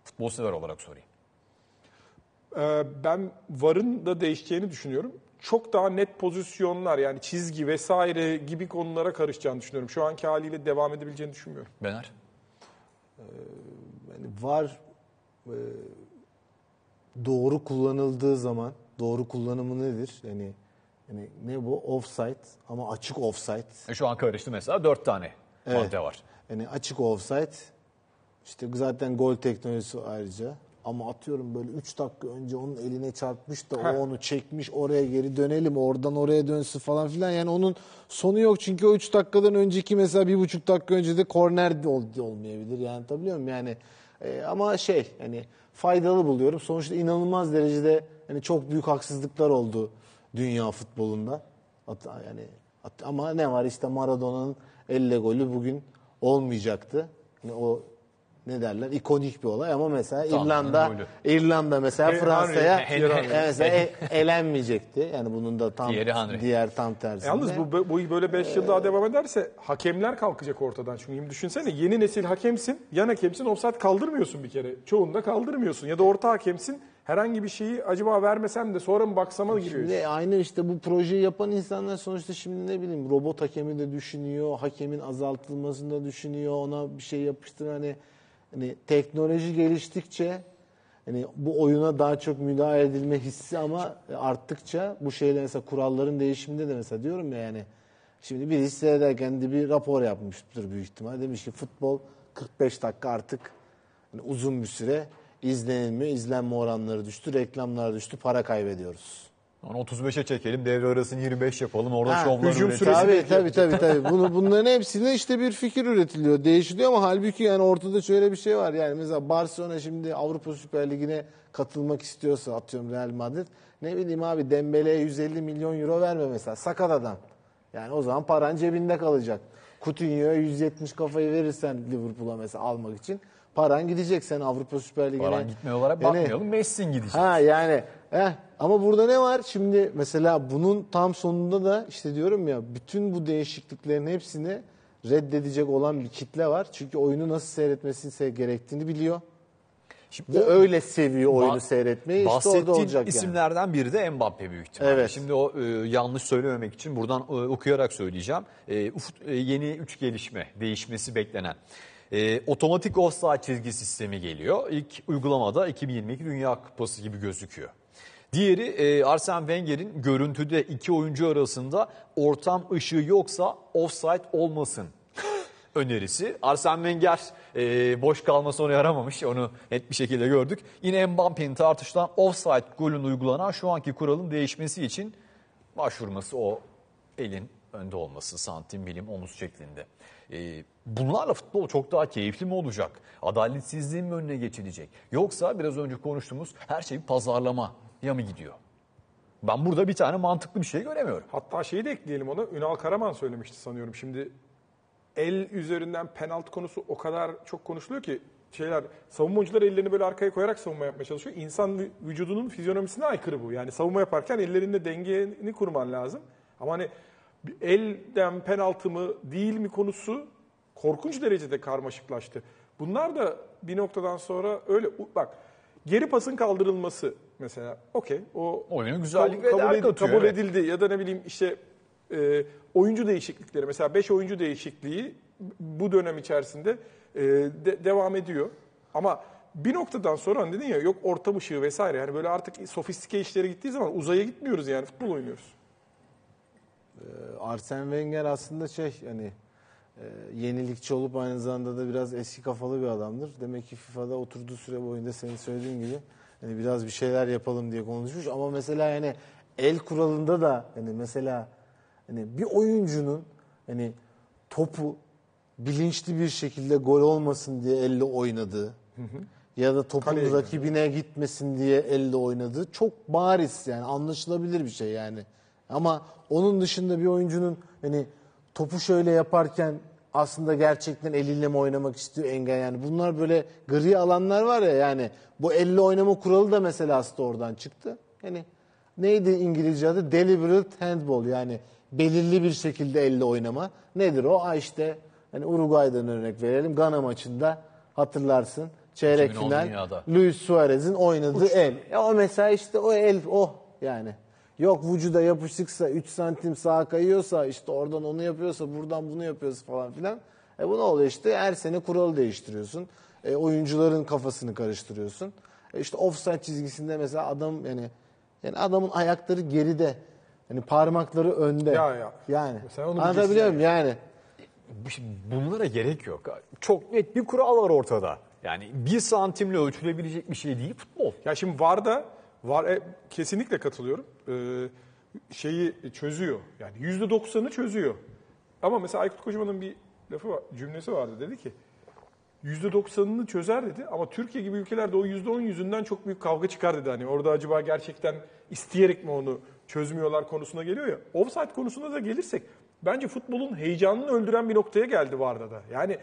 Futbol sever olarak sorayım. Ben V A R'ın da değişeceğini düşünüyorum. Çok daha net pozisyonlar, yani çizgi vesaire gibi konulara karışacağını düşünüyorum. Şu anki haliyle devam edebileceğini düşünmüyorum. Bener? Ee, yani V A R e, doğru kullanıldığı zaman, doğru kullanımı nedir? Yani, yani ne bu? Offside ama açık offside. E şu an karıştı mesela dört tane madde evet. var. Yani açık offside, işte zaten gol teknolojisi ayrıca. Ama atıyorum böyle üç dakika önce onun eline çarpmış da Heh. o onu çekmiş, oraya geri dönelim, oradan oraya dönsün falan filan. Yani onun sonu yok çünkü o üç dakikadan önceki mesela bir buçuk dakika önce de korner de olmayabilir. Yani tabii biliyorum yani e, ama şey hani faydalı buluyorum. Sonuçta inanılmaz derecede hani çok büyük haksızlıklar oldu dünya futbolunda. At, yani at, ama ne var işte Maradona'nın elle golü bugün olmayacaktı. Yani o ne derler? İkonik bir olay ama mesela tamam, İrlanda öyle. İrlanda mesela Fransa'ya mesela elenmeyecekti. Yani bunun da tam diğer tam tersi. Yalnız bu bu böyle beş yıl daha devam ederse hakemler kalkacak ortadan. Çünkü düşünsene yeni nesil hakemsin, yan hakemsin, ofsayt kaldırmıyorsun bir kere. Çoğunda kaldırmıyorsun ya da orta hakemsin. Herhangi bir şeyi acaba vermesem de sonra mı baksama giriyorsun? Şimdi aynı işte bu projeyi yapan insanlar sonuçta şimdi ne bileyim robot hakemi de düşünüyor, hakemin azaltılmasını da düşünüyor, ona bir şey yapıştır hani Hani teknoloji geliştikçe hani bu oyuna daha çok müdahale edilme hissi ama arttıkça bu şeyler mesela kuralların değişiminde de mesela diyorum ya yani şimdi bir hissederken de bir rapor yapmıştır büyük ihtimal. Demiş ki futbol kırk beş dakika artık hani uzun bir süre izlenilmiyor. İzlenme oranları düştü, reklamlar düştü, para kaybediyoruz. otuz beşe çekelim, devre arasını yirmi beş yapalım, orada şovlar üretelim. Tabii tabii tabii. tabii. Bunu, bunların hepsine işte bir fikir üretiliyor, değişiliyor ama halbuki yani ortada şöyle bir şey var. Yani mesela Barcelona şimdi Avrupa Süper Ligi'ne katılmak istiyorsa atıyorum Real Madrid. Ne bileyim abi Dembele'ye yüz elli milyon euro verme mesela sakat adam. Yani o zaman paran cebinde kalacak. Coutinho'ya yüz yetmiş kafayı verirsen Liverpool'a mesela almak için paran gidecek sen Avrupa Süper Ligi'ne. Paran gitmiyor olarak yani, bakmayalım, Messi'nin gidecek. Ha yani eh. Ama burada ne var? Şimdi mesela bunun tam sonunda da işte diyorum ya bütün bu değişikliklerin hepsini reddedecek olan bir kitle var. Çünkü oyunu nasıl seyretmesi gerektiğini biliyor. Şimdi ve öyle seviyor oyunu seyretmeyi. İşte orada olacak isimlerden yani. Biri de Mbappe büyük ihtimal. Evet. Şimdi o e, yanlış söylememek için buradan e, okuyarak söyleyeceğim. E, uf, e, yeni üç gelişme, değişmesi beklenen. E, otomatik offside çizgi sistemi geliyor. İlk uygulamada iki bin yirmi iki Dünya Kupası gibi gözüküyor. Diğeri e, Arsene Wenger'in görüntüde iki oyuncu arasında ortam ışığı yoksa offside olmasın önerisi. Arsene Wenger e, boş kalması ona yaramamış, onu net bir şekilde gördük. Yine Mbappe'nin tartışılan offside golün uygulanan şu anki kuralın değişmesi için başvurması, o elin önde olması, santim, milim, omuz şeklinde. E, bunlarla futbol çok daha keyifli mi olacak? Adaletsizliğin mi önüne geçilecek? Yoksa biraz önce konuştuğumuz her şey pazarlama ya mı gidiyor? Ben burada bir tane mantıklı bir şey göremiyorum. Hatta şeyi de ekleyelim ona. Ünal Karaman söylemişti sanıyorum. Şimdi el üzerinden penaltı konusu o kadar çok konuşuluyor ki şeyler, savunma oyuncuları ellerini böyle arkaya koyarak savunma yapmaya çalışıyor. İnsan vücudunun fizyonomisine aykırı bu. Yani savunma yaparken ellerinde dengeni kurman lazım. Ama hani elden penaltı mı değil mi konusu korkunç derecede karmaşıklaştı. Bunlar da bir noktadan sonra öyle bak geri pasın kaldırılması mesela okey o oyunun güzellik kabul, kabul, edil, kabul evet. edildi ya da ne bileyim işte e, oyuncu değişiklikleri mesela beş oyuncu değişikliği bu dönem içerisinde e, de, devam ediyor ama bir noktadan sonra hani dedin ya yok ortam ışığı vesaire yani böyle artık sofistike işlere gittiği zaman uzaya gitmiyoruz yani futbol oynuyoruz. Ee, Arsene Wenger aslında şey hani e, yenilikçi olup aynı zamanda da biraz eski kafalı bir adamdır. Demek ki FIFA'da oturduğu süre boyunca senin söylediğin gibi hani biraz bir şeyler yapalım diye konuşmuş. Ama mesela yani el kuralında da hani mesela hani bir oyuncunun hani topu bilinçli bir şekilde gol olmasın diye elle oynadığı, hı hı, ya da topun kaleye rakibine yani gitmesin diye elle oynadığı çok bariz yani anlaşılabilir bir şey yani. Ama onun dışında bir oyuncunun hani topu şöyle yaparken aslında gerçekten eliyle mi oynamak istiyor engel yani. Bunlar böyle gri alanlar var ya yani. Bu elle oynama kuralı da mesela aslında oradan çıktı. Yani neydi İngilizce adı? Deliberate handball yani belirli bir şekilde elle oynama. Nedir o? Ha işte hani Uruguay'dan örnek verelim. Gana maçında hatırlarsın. Çeyrek final. Luis Suarez'in oynadığı uçtu el. E o mesela işte o el oh yani. Yok vücuda yapışıksa, üç santim sağa kayıyorsa, işte oradan onu yapıyorsa, buradan bunu yapıyorsa falan filan. E bu ne oluyor işte? Her sene kural değiştiriyorsun. E oyuncuların kafasını karıştırıyorsun. E işte offside çizgisinde mesela adam yani yani adamın ayakları geride. Yani parmakları önde. Ya ya. Yani. Anlatabiliyor muyum yani? Bunlara gerek yok. Çok net bir kural var ortada. Yani bir santimle ölçülebilecek bir şey değil futbol. Ya şimdi var da var, e, kesinlikle katılıyorum. Ee, şeyi çözüyor. Yani yüzde doksanı çözüyor. Ama mesela Aykut Kocaman'ın bir lafı var, cümlesi vardı. Dedi ki yüzde doksanını çözer dedi ama Türkiye gibi ülkelerde o yüzde on yüzünden çok büyük kavga çıkar dedi. Hani orada acaba gerçekten isteyerek mi onu çözmüyorlar konusuna geliyor ya. Offside konusuna da gelirsek bence futbolun heyecanını öldüren bir noktaya geldi Varda da. Yani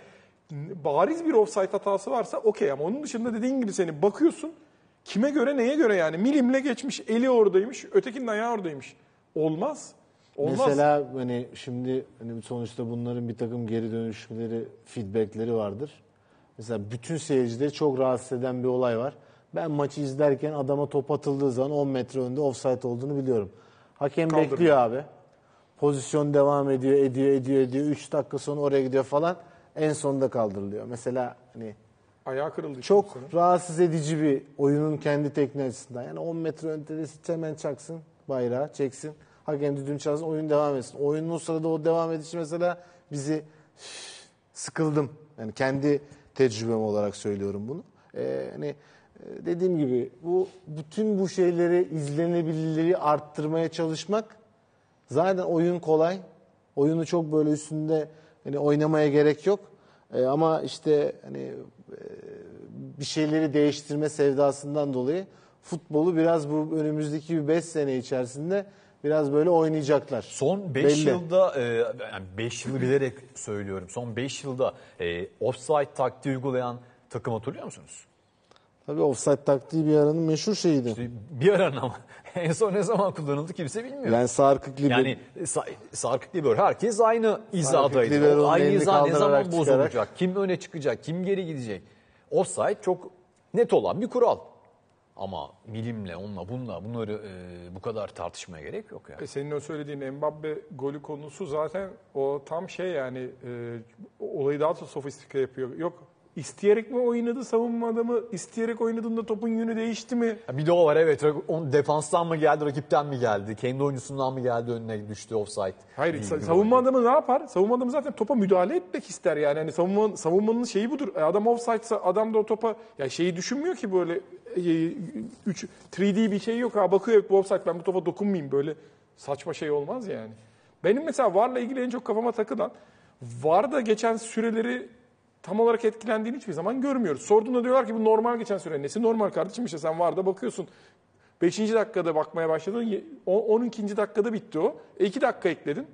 bariz bir offside hatası varsa okey ama onun dışında dediğin gibi senin bakıyorsun kime göre neye göre yani milimle geçmiş, eli oradaymış, ötekinin ayağı oradaymış. Olmaz. Olmaz. Mesela hani şimdi hani sonuçta bunların bir takım geri dönüşleri, feedbackleri vardır. Mesela bütün seyircileri çok rahatsız eden bir olay var. Ben maçı izlerken adama top atıldığı zaman on metre önde offside olduğunu biliyorum. Hakem kaldırıyor, bekliyor abi. Pozisyon devam ediyor, ediyor, ediyor, ediyor. üç dakika sonra oraya gidiyor falan. En sonunda kaldırılıyor. Mesela hani ayağı kırıldı. Çok rahatsız edici bir oyunun kendi tekniği açısından. Yani on metre önde hemen çaksın bayrağı, çeksin. Hakem düdüğün çalsın, oyun devam etsin. Oyunun o sırada o devam edişi mesela bizi sıkıldım. Yani kendi tecrübem olarak söylüyorum bunu. Ee, hani dediğim gibi bu bütün bu şeyleri, izlenebilirliği arttırmaya çalışmak zaten oyun kolay. Oyunu çok böyle üstünde hani oynamaya gerek yok. Ee, ama işte hani bir şeyleri değiştirme sevdasından dolayı futbolu biraz bu önümüzdeki beş sene içerisinde biraz böyle oynayacaklar. Son beş yılda, yani beş yılı bilerek söylüyorum, son beş yılda offside taktiği uygulayan takım hatırlıyor musunuz? Tabii offside taktiği bir aranın meşhur şeyiydi. İşte bir aranın ama en son ne zaman kullanıldı kimse bilmiyor. Yani sarkık libero. Yani sarkık libero. Herkes aynı hizadaydı. Aynı hiza ne zaman bozulacak? Çıkarak. Kim öne çıkacak? Kim geri gidecek? Offside çok net olan bir kural. Ama milimle, onunla, bununla bunları e, bu kadar tartışmaya gerek yok yani. E senin o söylediğin Mbappe golü konusu zaten o tam şey yani e, olayı daha da sofistike yapıyor. Yok. İsteyerek mi oynadı savunma adamı? İsteyerek oynadığında topun yönü değişti mi? Bir de o var evet. Onun defanstan mı geldi, rakipten mi geldi? Kendi oyuncusundan mı geldi, önüne düştü offside? Hayır, sa- savunma oynadı. Adamı ne yapar? Savunma adamı zaten topa müdahale etmek ister yani. Hani savunma, savunmanın şeyi budur. Adam offside'sa adam da o topa ya şeyi düşünmüyor ki böyle üç üç D bir şey yok ha. Bakıyor bu offside, ben bu topa dokunmayayım, böyle saçma şey olmaz yani. Benim mesela VAR'la ilgili en çok kafama takılan, VAR'da geçen süreleri tam olarak etkilendiğini hiçbir zaman görmüyoruz. Sorduğunda diyorlar ki bu normal geçen süre. Nesi normal kardeşim, işte sen VAR'da bakıyorsun. beşinci dakikada bakmaya başladın. on ikinci dakikada bitti o. iki dakika ekledin.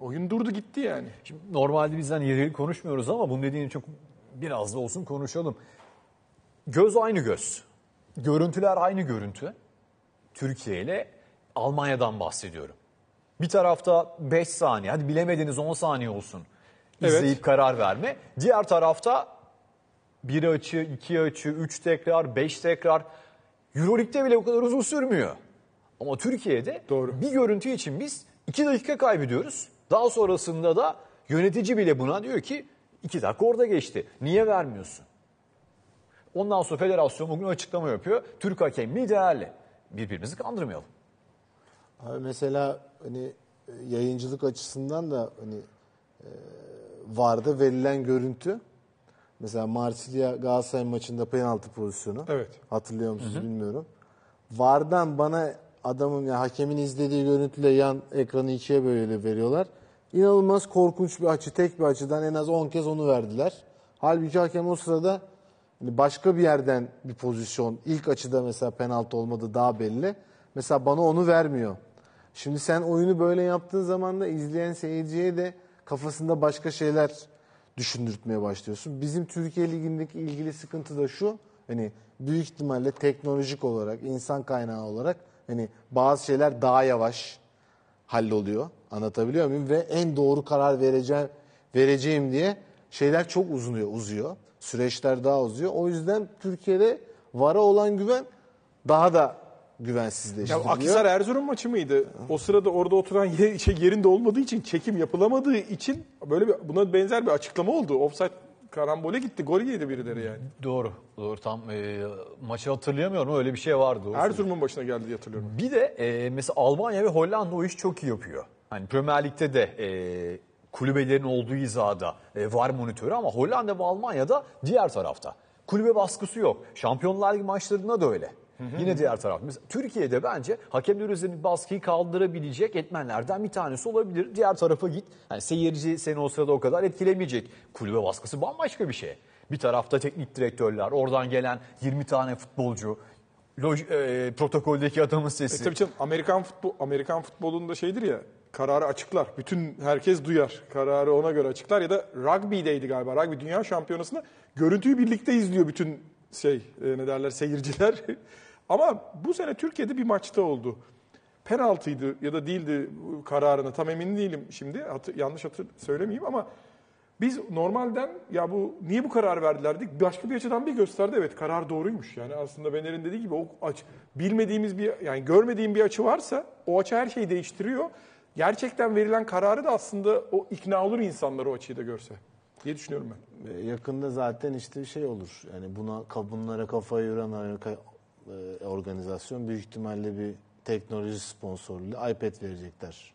Oyun durdu gitti yani. Şimdi normalde bizden yerel konuşmuyoruz ama bunun dediğini çok biraz da olsun konuşalım. Göz aynı göz. Görüntüler aynı görüntü. Türkiye ile Almanya'dan bahsediyorum. Bir tarafta beş saniye, hadi bilemediğiniz on saniye olsun. İzleyip evet, karar verme. Diğer tarafta bir açı, iki açı, üç tekrar, beş tekrar. Euroleague'de bile o kadar uzun sürmüyor. Ama Türkiye'de doğru, bir görüntü için biz iki dakika kaybediyoruz. Daha sonrasında da yönetici bile buna diyor ki iki dakika orada geçti. Niye vermiyorsun? Ondan sonra federasyon bugün açıklama yapıyor. Türk hakemliği değerli. Birbirimizi kandırmayalım. Abi mesela hani yayıncılık açısından da hani... E... vardı verilen görüntü. Mesela Marsilya Galatasaray maçında penaltı pozisyonu. Evet. Hatırlıyor musunuz, hı hı, bilmiyorum. VAR'dan bana adamın, yani hakemin izlediği görüntüyle yan ekranı ikiye böyle veriyorlar. İnanılmaz korkunç bir açı, tek bir açıdan en az on kez onu verdiler. Halbuki hakem o sırada başka bir yerden bir pozisyon, ilk açıda mesela penaltı olmadı daha belli. Mesela bana onu vermiyor. Şimdi sen oyunu böyle yaptığın zaman da izleyen seyirciye de kafasında başka şeyler düşündürtmeye başlıyorsun. Bizim Türkiye Ligi'ndeki ilgili sıkıntı da şu, hani büyük ihtimalle teknolojik olarak, insan kaynağı olarak hani bazı şeyler daha yavaş halloluyor. Anlatabiliyor muyum? Ve en doğru karar vereceğim, vereceğim diye şeyler çok uzunuyor, uzuyor. Süreçler daha uzuyor. O yüzden Türkiye'de VAR'a olan güven daha da güvensizleştiriliyor. Ya Akhisar Erzurum maçı mıydı? O sırada orada oturan yer, şey, yerinde olmadığı için, çekim yapılamadığı için böyle bir, buna benzer bir açıklama oldu. Ofsayt karambole gitti. Gol yedi birileri yani. Doğru. Doğru. Tam e, maçı hatırlayamıyorum. Öyle bir şey vardı. Erzurum'un başına geldi diye hatırlıyorum. Bir de e, mesela Almanya ve Hollanda o işi çok iyi yapıyor. Hani Premier Lig'de de e, kulübelerin olduğu hizada e, VAR monitörü, ama Hollanda ve Almanya'da diğer tarafta. Kulübe baskısı yok. Şampiyonlar Ligi maçlarında da öyle. Hı hı. Yine diğer taraf. Mesela Türkiye'de bence hakemler üzerindeki baskıyı kaldırabilecek etmenlerden bir tanesi olabilir. Diğer tarafa git. Yani seyirci seni o sırada o kadar etkilemeyecek. Kulübe baskısı bambaşka bir şey. Bir tarafta teknik direktörler, oradan gelen yirmi tane futbolcu, loj, e, protokoldeki adamın sesi. E, tabii canım, Amerikan futbol, Amerikan futbolunda şeydir ya, kararı açıklar. Bütün herkes duyar. Kararı ona göre açıklar. Ya da rugby'deydi galiba. Rugby Dünya Şampiyonası'nda görüntüyü birlikte izliyor bütün şey, e, ne derler, seyirciler. Ama bu sene Türkiye'de bir maçta oldu. Penaltıydı ya da değildi kararına. Tam emin değilim şimdi. Hatır, yanlış hatır söylemeyeyim ama biz normalden ya bu niye bu karar verdiler dedik. Başka bir açıdan bir gösterdi. Evet, karar doğruymuş. Yani aslında Bener'in dediği gibi o açı, bilmediğimiz bir, yani görmediğim bir açı varsa o açı her şeyi değiştiriyor. Gerçekten verilen kararı da aslında o ikna olur insanlar o açıyı da görse diye düşünüyorum ben. Yakında zaten işte şey olur. Yani buna bunlara kafayı yoran organizasyon büyük ihtimalle bir teknoloji sponsorluğuyla iPad verecekler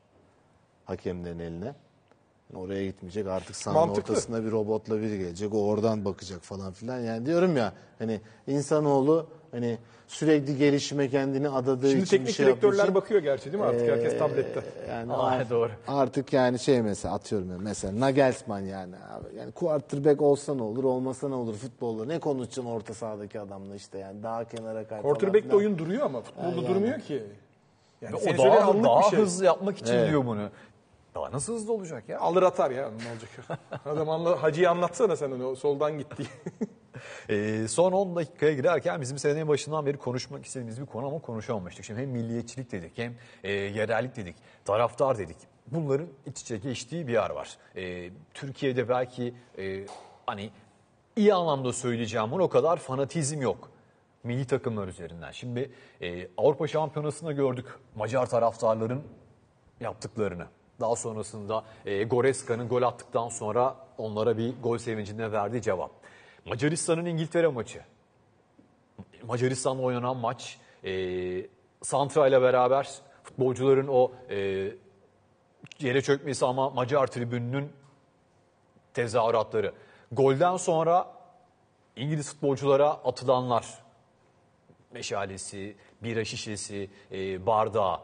hakemlerin eline. Oraya gitmeyecek artık, sahanın ortasında bir robotla biri gelecek, o oradan bakacak falan filan. Yani diyorum ya, hani insanoğlu hani sürekli gelişime kendini adadığı şimdi için bir şey yapıyor. Şimdi teknik direktörler bakıyor gerçi değil mi artık, ee, herkes tablette. Yani Aa, doğru. Artık yani şey mesela atıyorum ya, mesela Nagelsmann yani abi. Yani quarterback olsa ne olur, olmasa ne olur futbolda? Ne konuşacaksın orta sahadaki adamla işte, yani daha kenara kay. Quarterback'te oyun duruyor ama futbolda yani durmuyor yani ki. Yani o daha, daha şey, hızlı yapmak için evet, diyor bunu. Daha nasıl hızlı olacak ya? Alır atar ya, ne olacak? Adam anla, hacıyı anlatsana sen onu, soldan gitti. E, son on dakikaya girerken bizim senenin başından beri konuşmak istediğimiz bir konu ama konuşamamıştık. Şimdi hem milliyetçilik dedik, hem e, yerellik dedik, taraftar dedik. Bunların iç içe geçtiği bir yer var. E, Türkiye'de belki e, hani iyi anlamda söyleyeceğim bunu, o kadar fanatizm yok milli takımlar üzerinden. Şimdi e, Avrupa Şampiyonası'nda gördük Macar taraftarların yaptıklarını. Daha sonrasında e, Goreska'nın gol attıktan sonra onlara bir gol sevincinde verdiği cevap. Macaristan'ın İngiltere maçı. Macaristan'la oynanan maç. E, Santra ile beraber futbolcuların o e, yere çökmesi ama Macar tribününün tezahüratları. Golden sonra İngiliz futbolculara atılanlar. Meşalesi, bira şişesi, e, bardağı.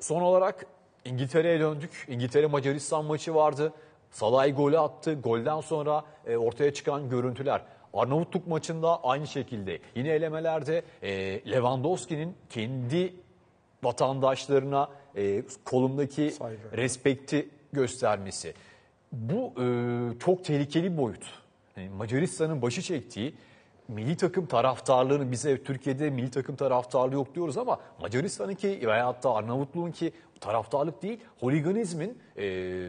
Son olarak İngiltere'ye döndük. İngiltere-Macaristan maçı vardı. Salah golü attı. Golden sonra e, ortaya çıkan görüntüler. Arnavutluk maçında aynı şekilde. Yine elemelerde e, Lewandowski'nin kendi vatandaşlarına e, kolundaki saygı, respekti göstermesi. Bu e, çok tehlikeli bir boyut. Yani Macaristan'ın başı çektiği milli takım taraftarlığını, bize Türkiye'de milli takım taraftarlığı yok diyoruz ama Macaristan'ınki veya hatta Arnavutluğunki taraftarlık değil, holiganizmin e,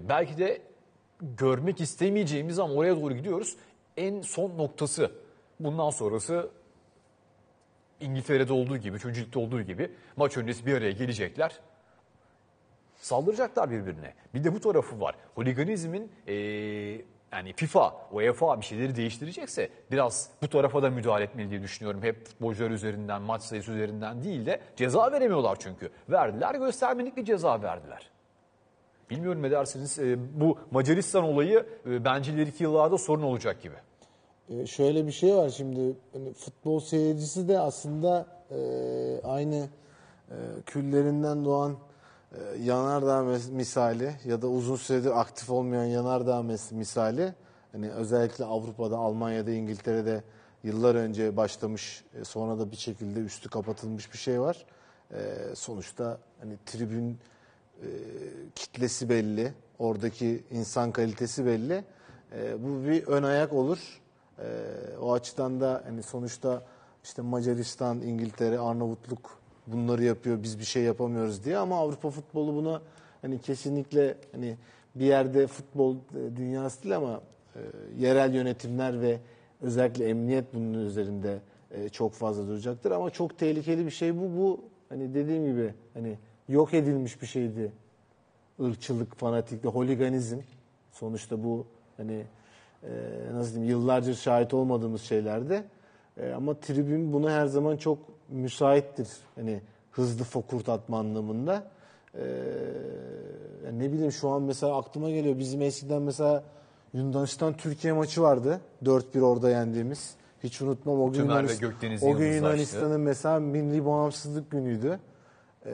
belki de görmek istemeyeceğimiz ama oraya doğru gidiyoruz. En son noktası. Bundan sonrası İngiltere'de olduğu gibi, üçüncülükte olduğu gibi maç öncesi bir araya gelecekler. Saldıracaklar birbirine. Bir de bu tarafı var. Holiganizmin e, yani FIFA, UEFA bir şeyleri değiştirecekse biraz bu tarafa da müdahale etmeli diye düşünüyorum. Hep futbolcular üzerinden, maç sayısı üzerinden değil de ceza veremiyorlar çünkü. Verdiler, göstermelik bir ceza verdiler. Bilmiyorum, ne dersiniz? Bu Macaristan olayı bence ileriki yıllarda sorun olacak gibi. E şöyle bir şey var şimdi. Hani futbol seyircisi de aslında e, aynı e, küllerinden doğan e, yanardağ misali ya da uzun süredir aktif olmayan yanardağ misali. Hani özellikle Avrupa'da, Almanya'da, İngiltere'de yıllar önce başlamış, sonra da bir şekilde üstü kapatılmış bir şey var. E, sonuçta hani tribün e, kitlesi belli, oradaki insan kalitesi belli. E, bu bir ön ayak olur. E, o açıdan da hani sonuçta işte Macaristan, İngiltere, Arnavutluk bunları yapıyor, biz bir şey yapamıyoruz diye, ama Avrupa futbolu buna hani kesinlikle hani bir yerde futbol dünyası değil ama e, yerel yönetimler ve özellikle emniyet bunun üzerinde e, çok fazla duracaktır. Ama çok tehlikeli bir şey bu. Bu hani dediğim gibi hani yok edilmiş bir şeydi. Irkçılık, fanatikli, holiganizm. Sonuçta bu hani e, nasıl diyeyim, yıllardır şahit olmadığımız şeylerdi. E, ama tribün buna her zaman çok müsaittir. Hani hızlı fokurt atma anlamında. E, yani ne bileyim, şu an mesela aklıma geliyor. Bizim eskiden mesela Yunanistan-Türkiye maçı vardı. dört bir orada yendiğimiz. Hiç unutmam o gün, Yunanist- o gün Yunanistan'ın mesela milli bağımsızlık günüydü. Ee,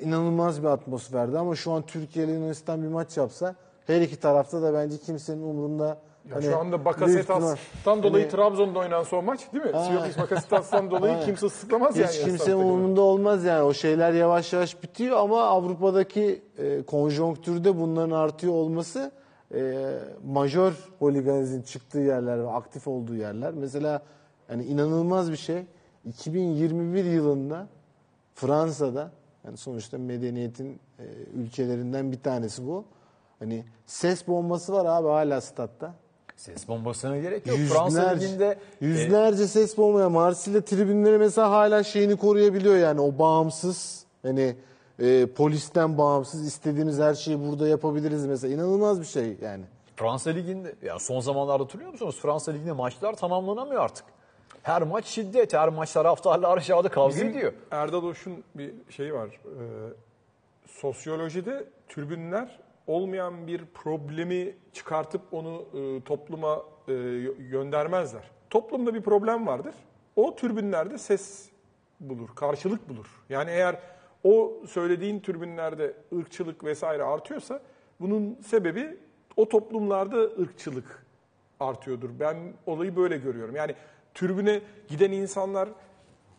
inanılmaz bir atmosferdi ama şu an Türkiye ile Yunanistan bir maç yapsa her iki tarafta da bence kimsenin umurunda. Hani şu anda Bakasetas'tan dolayı hani... Trabzon'da oynanan son maç değil mi? Siyopis Bakasetas'tan dolayı kimse ıslıklamaz yani. Hiç kimsenin umurunda olmaz yani. O şeyler yavaş yavaş bitiyor ama Avrupa'daki e, konjonktürde bunların artıyor olması... E, majör holiganizmin çıktığı yerler ve aktif olduğu yerler. Mesela yani inanılmaz bir şey. iki bin yirmi bir yılında Fransa'da, yani sonuçta medeniyetin e, ülkelerinden bir tanesi bu. Hani ses bombası var abi hala statta. Ses bombasına gerek yok. Yüzlerce, Fransa liginde yüzlerce e, ses bombaya. Marsilya tribünleri mesela hala şeyini koruyabiliyor yani, o bağımsız hani E, polisten bağımsız istediğiniz her şeyi burada yapabiliriz mesela. İnanılmaz bir şey yani. Fransa Ligi'nde yani son zamanlarda hatırlıyor musunuz? Fransa Ligi'nde maçlar tamamlanamıyor artık. Her maç şiddet, her maç taraftarla aşağıda kavga Bizim ediyor. Erdal Oş'un bir şeyi var. Ee, sosyolojide tribünler olmayan bir problemi çıkartıp onu e, topluma e, göndermezler. Toplumda bir problem vardır. O tribünlerde ses bulur, karşılık bulur. Yani eğer o söylediğin tribünlerde ırkçılık vesaire artıyorsa bunun sebebi o toplumlarda ırkçılık artıyordur. Ben olayı böyle görüyorum. Yani tribüne giden insanlar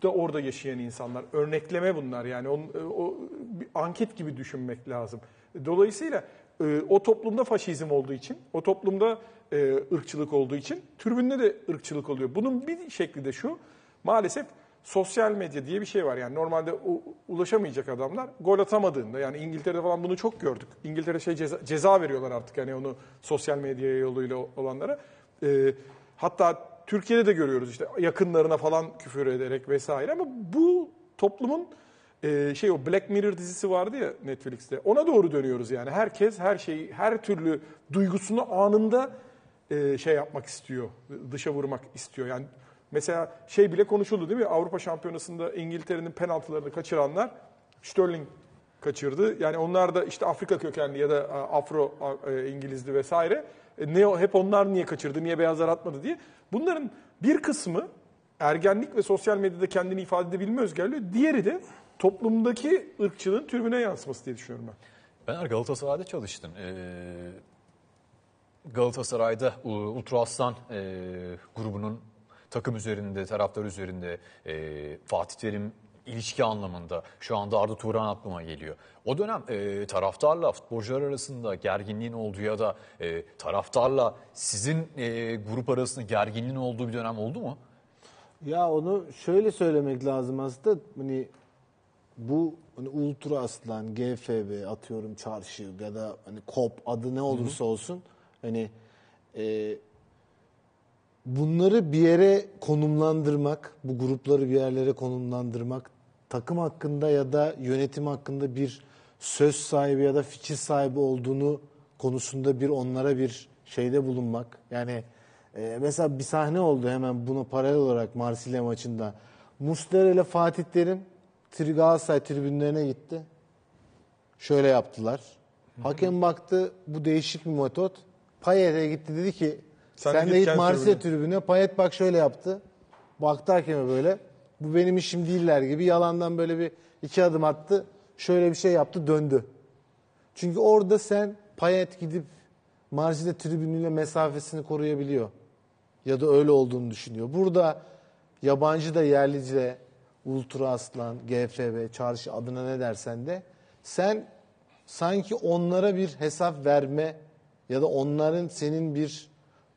da orada yaşayan insanlar. Örnekleme bunlar yani. O, o bir anket gibi düşünmek lazım. Dolayısıyla o toplumda faşizm olduğu için, o toplumda ırkçılık olduğu için tribünde de ırkçılık oluyor. Bunun bir şekli de şu. Maalesef sosyal medya diye bir şey var yani, normalde ulaşamayacak adamlar gol atamadığında, yani İngiltere'de falan bunu çok gördük. İngiltere şey ceza, ceza veriyorlar artık yani onu sosyal medya yoluyla olanlara. E, hatta Türkiye'de de görüyoruz işte yakınlarına falan küfür ederek vesaire, ama bu toplumun e, şey, o Black Mirror dizisi vardı ya Netflix'te, ona doğru dönüyoruz yani. Herkes her şeyi, her türlü duygusunu anında e, şey yapmak istiyor, dışa vurmak istiyor yani. Mesela şey bile konuşuldu değil mi? Avrupa Şampiyonası'nda İngiltere'nin penaltılarını kaçıranlar, Sterling kaçırdı. Yani onlar da işte Afrika kökenli ya da Afro İngilizli vesaire. Ne, hep onlar niye kaçırdı, niye beyazlar atmadı diye. Bunların bir kısmı ergenlik ve sosyal medyada kendini ifade edebilme özgürlüğü. Diğeri de toplumdaki ırkçılığın tribüne yansıması diye düşünüyorum ben. Ben Galatasaray'da çalıştım. Ee, Galatasaray'da Ultra Aslan e, grubunun takım üzerinde, taraftar üzerinde, e, Fatih Terim ilişki anlamında, şu anda Arda Turan aklıma geliyor. O dönem e, taraftarla futbolcular arasında gerginliğin olduğu ya da e, taraftarla sizin e, grup arasında gerginliğin olduğu bir dönem oldu mu? Ya onu şöyle söylemek lazım aslında. Hani bu hani Ultra Aslan, G F B, atıyorum Çarşı ya da hani Kop, adı ne olursa olsun hani e, bunları bir yere konumlandırmak, bu grupları bir yerlere konumlandırmak, takım hakkında ya da yönetim hakkında bir söz sahibi ya da fikir sahibi olduğunu konusunda bir onlara bir şeyde bulunmak. Yani e, mesela bir sahne oldu hemen buna paralel olarak Marsilya maçında. Muslera ile Fatih Terim Galatasaray tribünlerine gitti. Şöyle yaptılar. Hakem baktı, bu değişik bir metot. Payet'e gitti, dedi ki sen, sen de git, git Marsilya tribüne. Payet bak şöyle yaptı. Baktı hakeme böyle. Bu benim işim değiller gibi yalandan böyle bir iki adım attı. Şöyle bir şey yaptı, döndü. Çünkü orada sen Payet gidip Marsilya tribünüyle mesafesini koruyabiliyor. Ya da öyle olduğunu düşünüyor. Burada yabancı da yerli de, Ultra Aslan, G F B, Çarşı, adına ne dersen de sen sanki onlara bir hesap verme ya da onların senin bir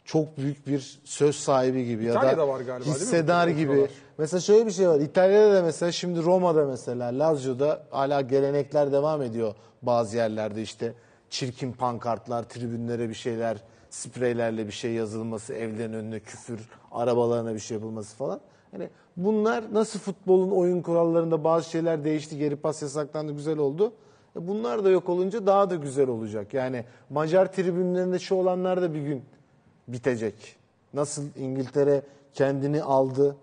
çok büyük bir söz sahibi gibi İtalya'da ya da var galiba, hissedar gibi. Var. Mesela şöyle bir şey var. İtalya'da da mesela, şimdi Roma'da mesela, Lazio'da hala gelenekler devam ediyor bazı yerlerde, işte çirkin pankartlar, tribünlere bir şeyler, spreylerle bir şey yazılması, evlerin önüne küfür, arabalarına bir şey yapılması falan. Yani bunlar nasıl futbolun oyun kurallarında bazı şeyler değişti, geri pas yasaklandı, güzel oldu. Bunlar da yok olunca daha da güzel olacak. Yani Macar tribünlerinde şu olanlar da bir gün bitecek. Nasıl İngiltere kendini aldı,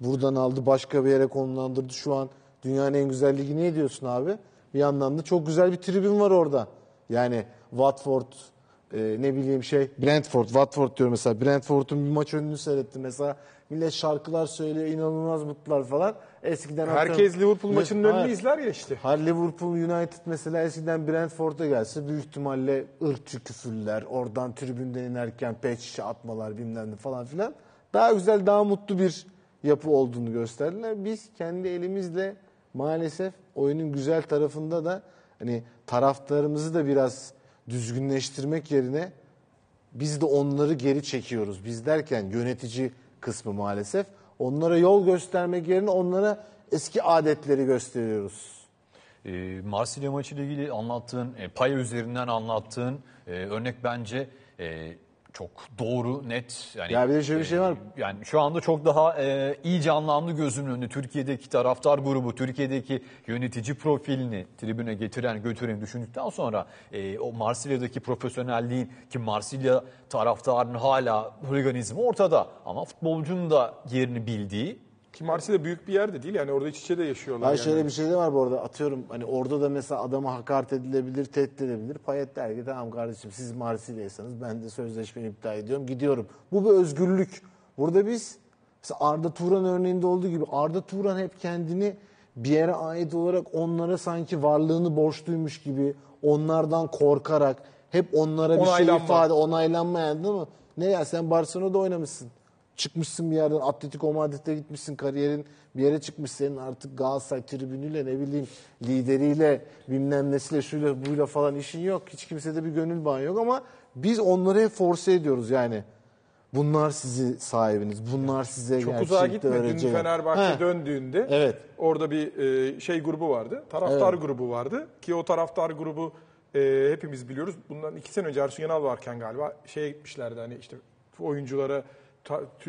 buradan aldı, başka bir yere konumlandırdı. Şu an dünyanın en güzel ligi, ne diyorsun abi? Bir yandan da çok güzel bir tribün var orada. Yani Watford, e, ne bileyim şey, Brentford, Watford diyorum mesela. Brentford'un bir maç önünü seyrettim mesela. Millet şarkılar söylüyor, inanılmaz mutlular falan. Eskiden herkes atıyorum, Liverpool maçının önünü hayır, izler ya işte. Her Liverpool United mesela eskiden Brentford'a gelse büyük ihtimalle ırkçı küfürler, oradan tribünden inerken pet şişe atmalar bilmem ne falan filan. Daha güzel, daha mutlu bir yapı olduğunu gösterdiler. Biz kendi elimizle maalesef oyunun güzel tarafında da hani taraftarımızı da biraz düzgünleştirmek yerine biz de onları geri çekiyoruz. Biz derken yönetici kısmı maalesef. Onlara yol göstermek yerine onlara eski adetleri gösteriyoruz. E, Marsilya maçı ile ilgili anlattığın, e, pay üzerinden anlattığın e, örnek bence e, çok doğru, net. Yani, ya bir de şöyle bir e, şey var. Yani şu anda çok daha e, iyi canlandı gözümün önünde. Türkiye'deki taraftar grubu, Türkiye'deki yönetici profilini tribüne getiren, götüren düşündükten sonra e, o Marsilya'daki profesyonelliğin, ki Marsilya taraftarının hala holiganizmi ortada ama futbolcunun da yerini bildiği. Ki Marsilya büyük bir yer de değil yani, orada iç içe de yaşıyorlar. Yani. Şöyle bir şey de var bu arada, atıyorum hani orada da mesela adama hakaret edilebilir, tehdit edilebilir. Payet der ki tamam kardeşim siz Marsilya'ysanız ben de sözleşmeni iptal ediyorum, gidiyorum. Bu bir özgürlük. Burada biz mesela Arda Turan örneğinde olduğu gibi, Arda Turan hep kendini bir yere ait olarak onlara sanki varlığını borçluymuş gibi, onlardan korkarak hep onlara bir onaylanma. Şey ifade, onaylanmayan değil mi? Ne ya, sen Barcelona'da oynamışsın. Çıkmışsın bir yerden, Atletico Madrid'e gitmişsin, kariyerin bir yere çıkmış, senin artık Galatasaray tribünüyle, ne bileyim lideriyle, bilmem nesiyle, şuyla buyla falan işin yok. Hiç kimsede bir gönül bağı yok ama biz onları hep force ediyoruz yani. Bunlar sizi sahibiniz, bunlar size çok gerçekte öğretecek. Çok uzağa gitme, dün Fenerbahçe ha. döndüğünde evet. orada bir şey grubu vardı, taraftar evet. grubu vardı ki o taraftar grubu hepimiz biliyoruz. Bundan iki sene önce Ersun Yanal varken galiba şeye gitmişlerdi, hani işte oyunculara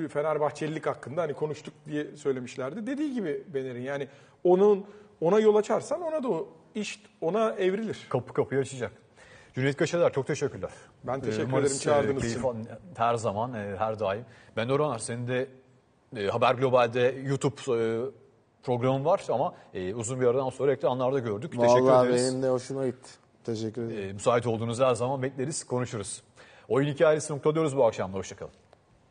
Fenerbahçelilik hakkında hani konuştuk diye söylemişlerdi. Dediği gibi Bener'in, yani onun ona yol açarsan ona da o iş ona evrilir. Kapı kapıyı açacak. Cüneyt Peşeler, çok teşekkürler. Ben teşekkür ee, ederim çağırdığınız e, için. Her zaman, e, her daim. Ben Orhan, senin de e, Haber Global'de YouTube e, programın var ama e, uzun bir aradan sonra ekranlarda gördük. Vallahi teşekkür ederiz. Benim de hoşuma gitti. Teşekkür ederim. E, müsait olduğunuz her zaman bekleriz, konuşuruz. Oyun hikayesini noktalıyoruz bu akşam da. Hoşçakalın.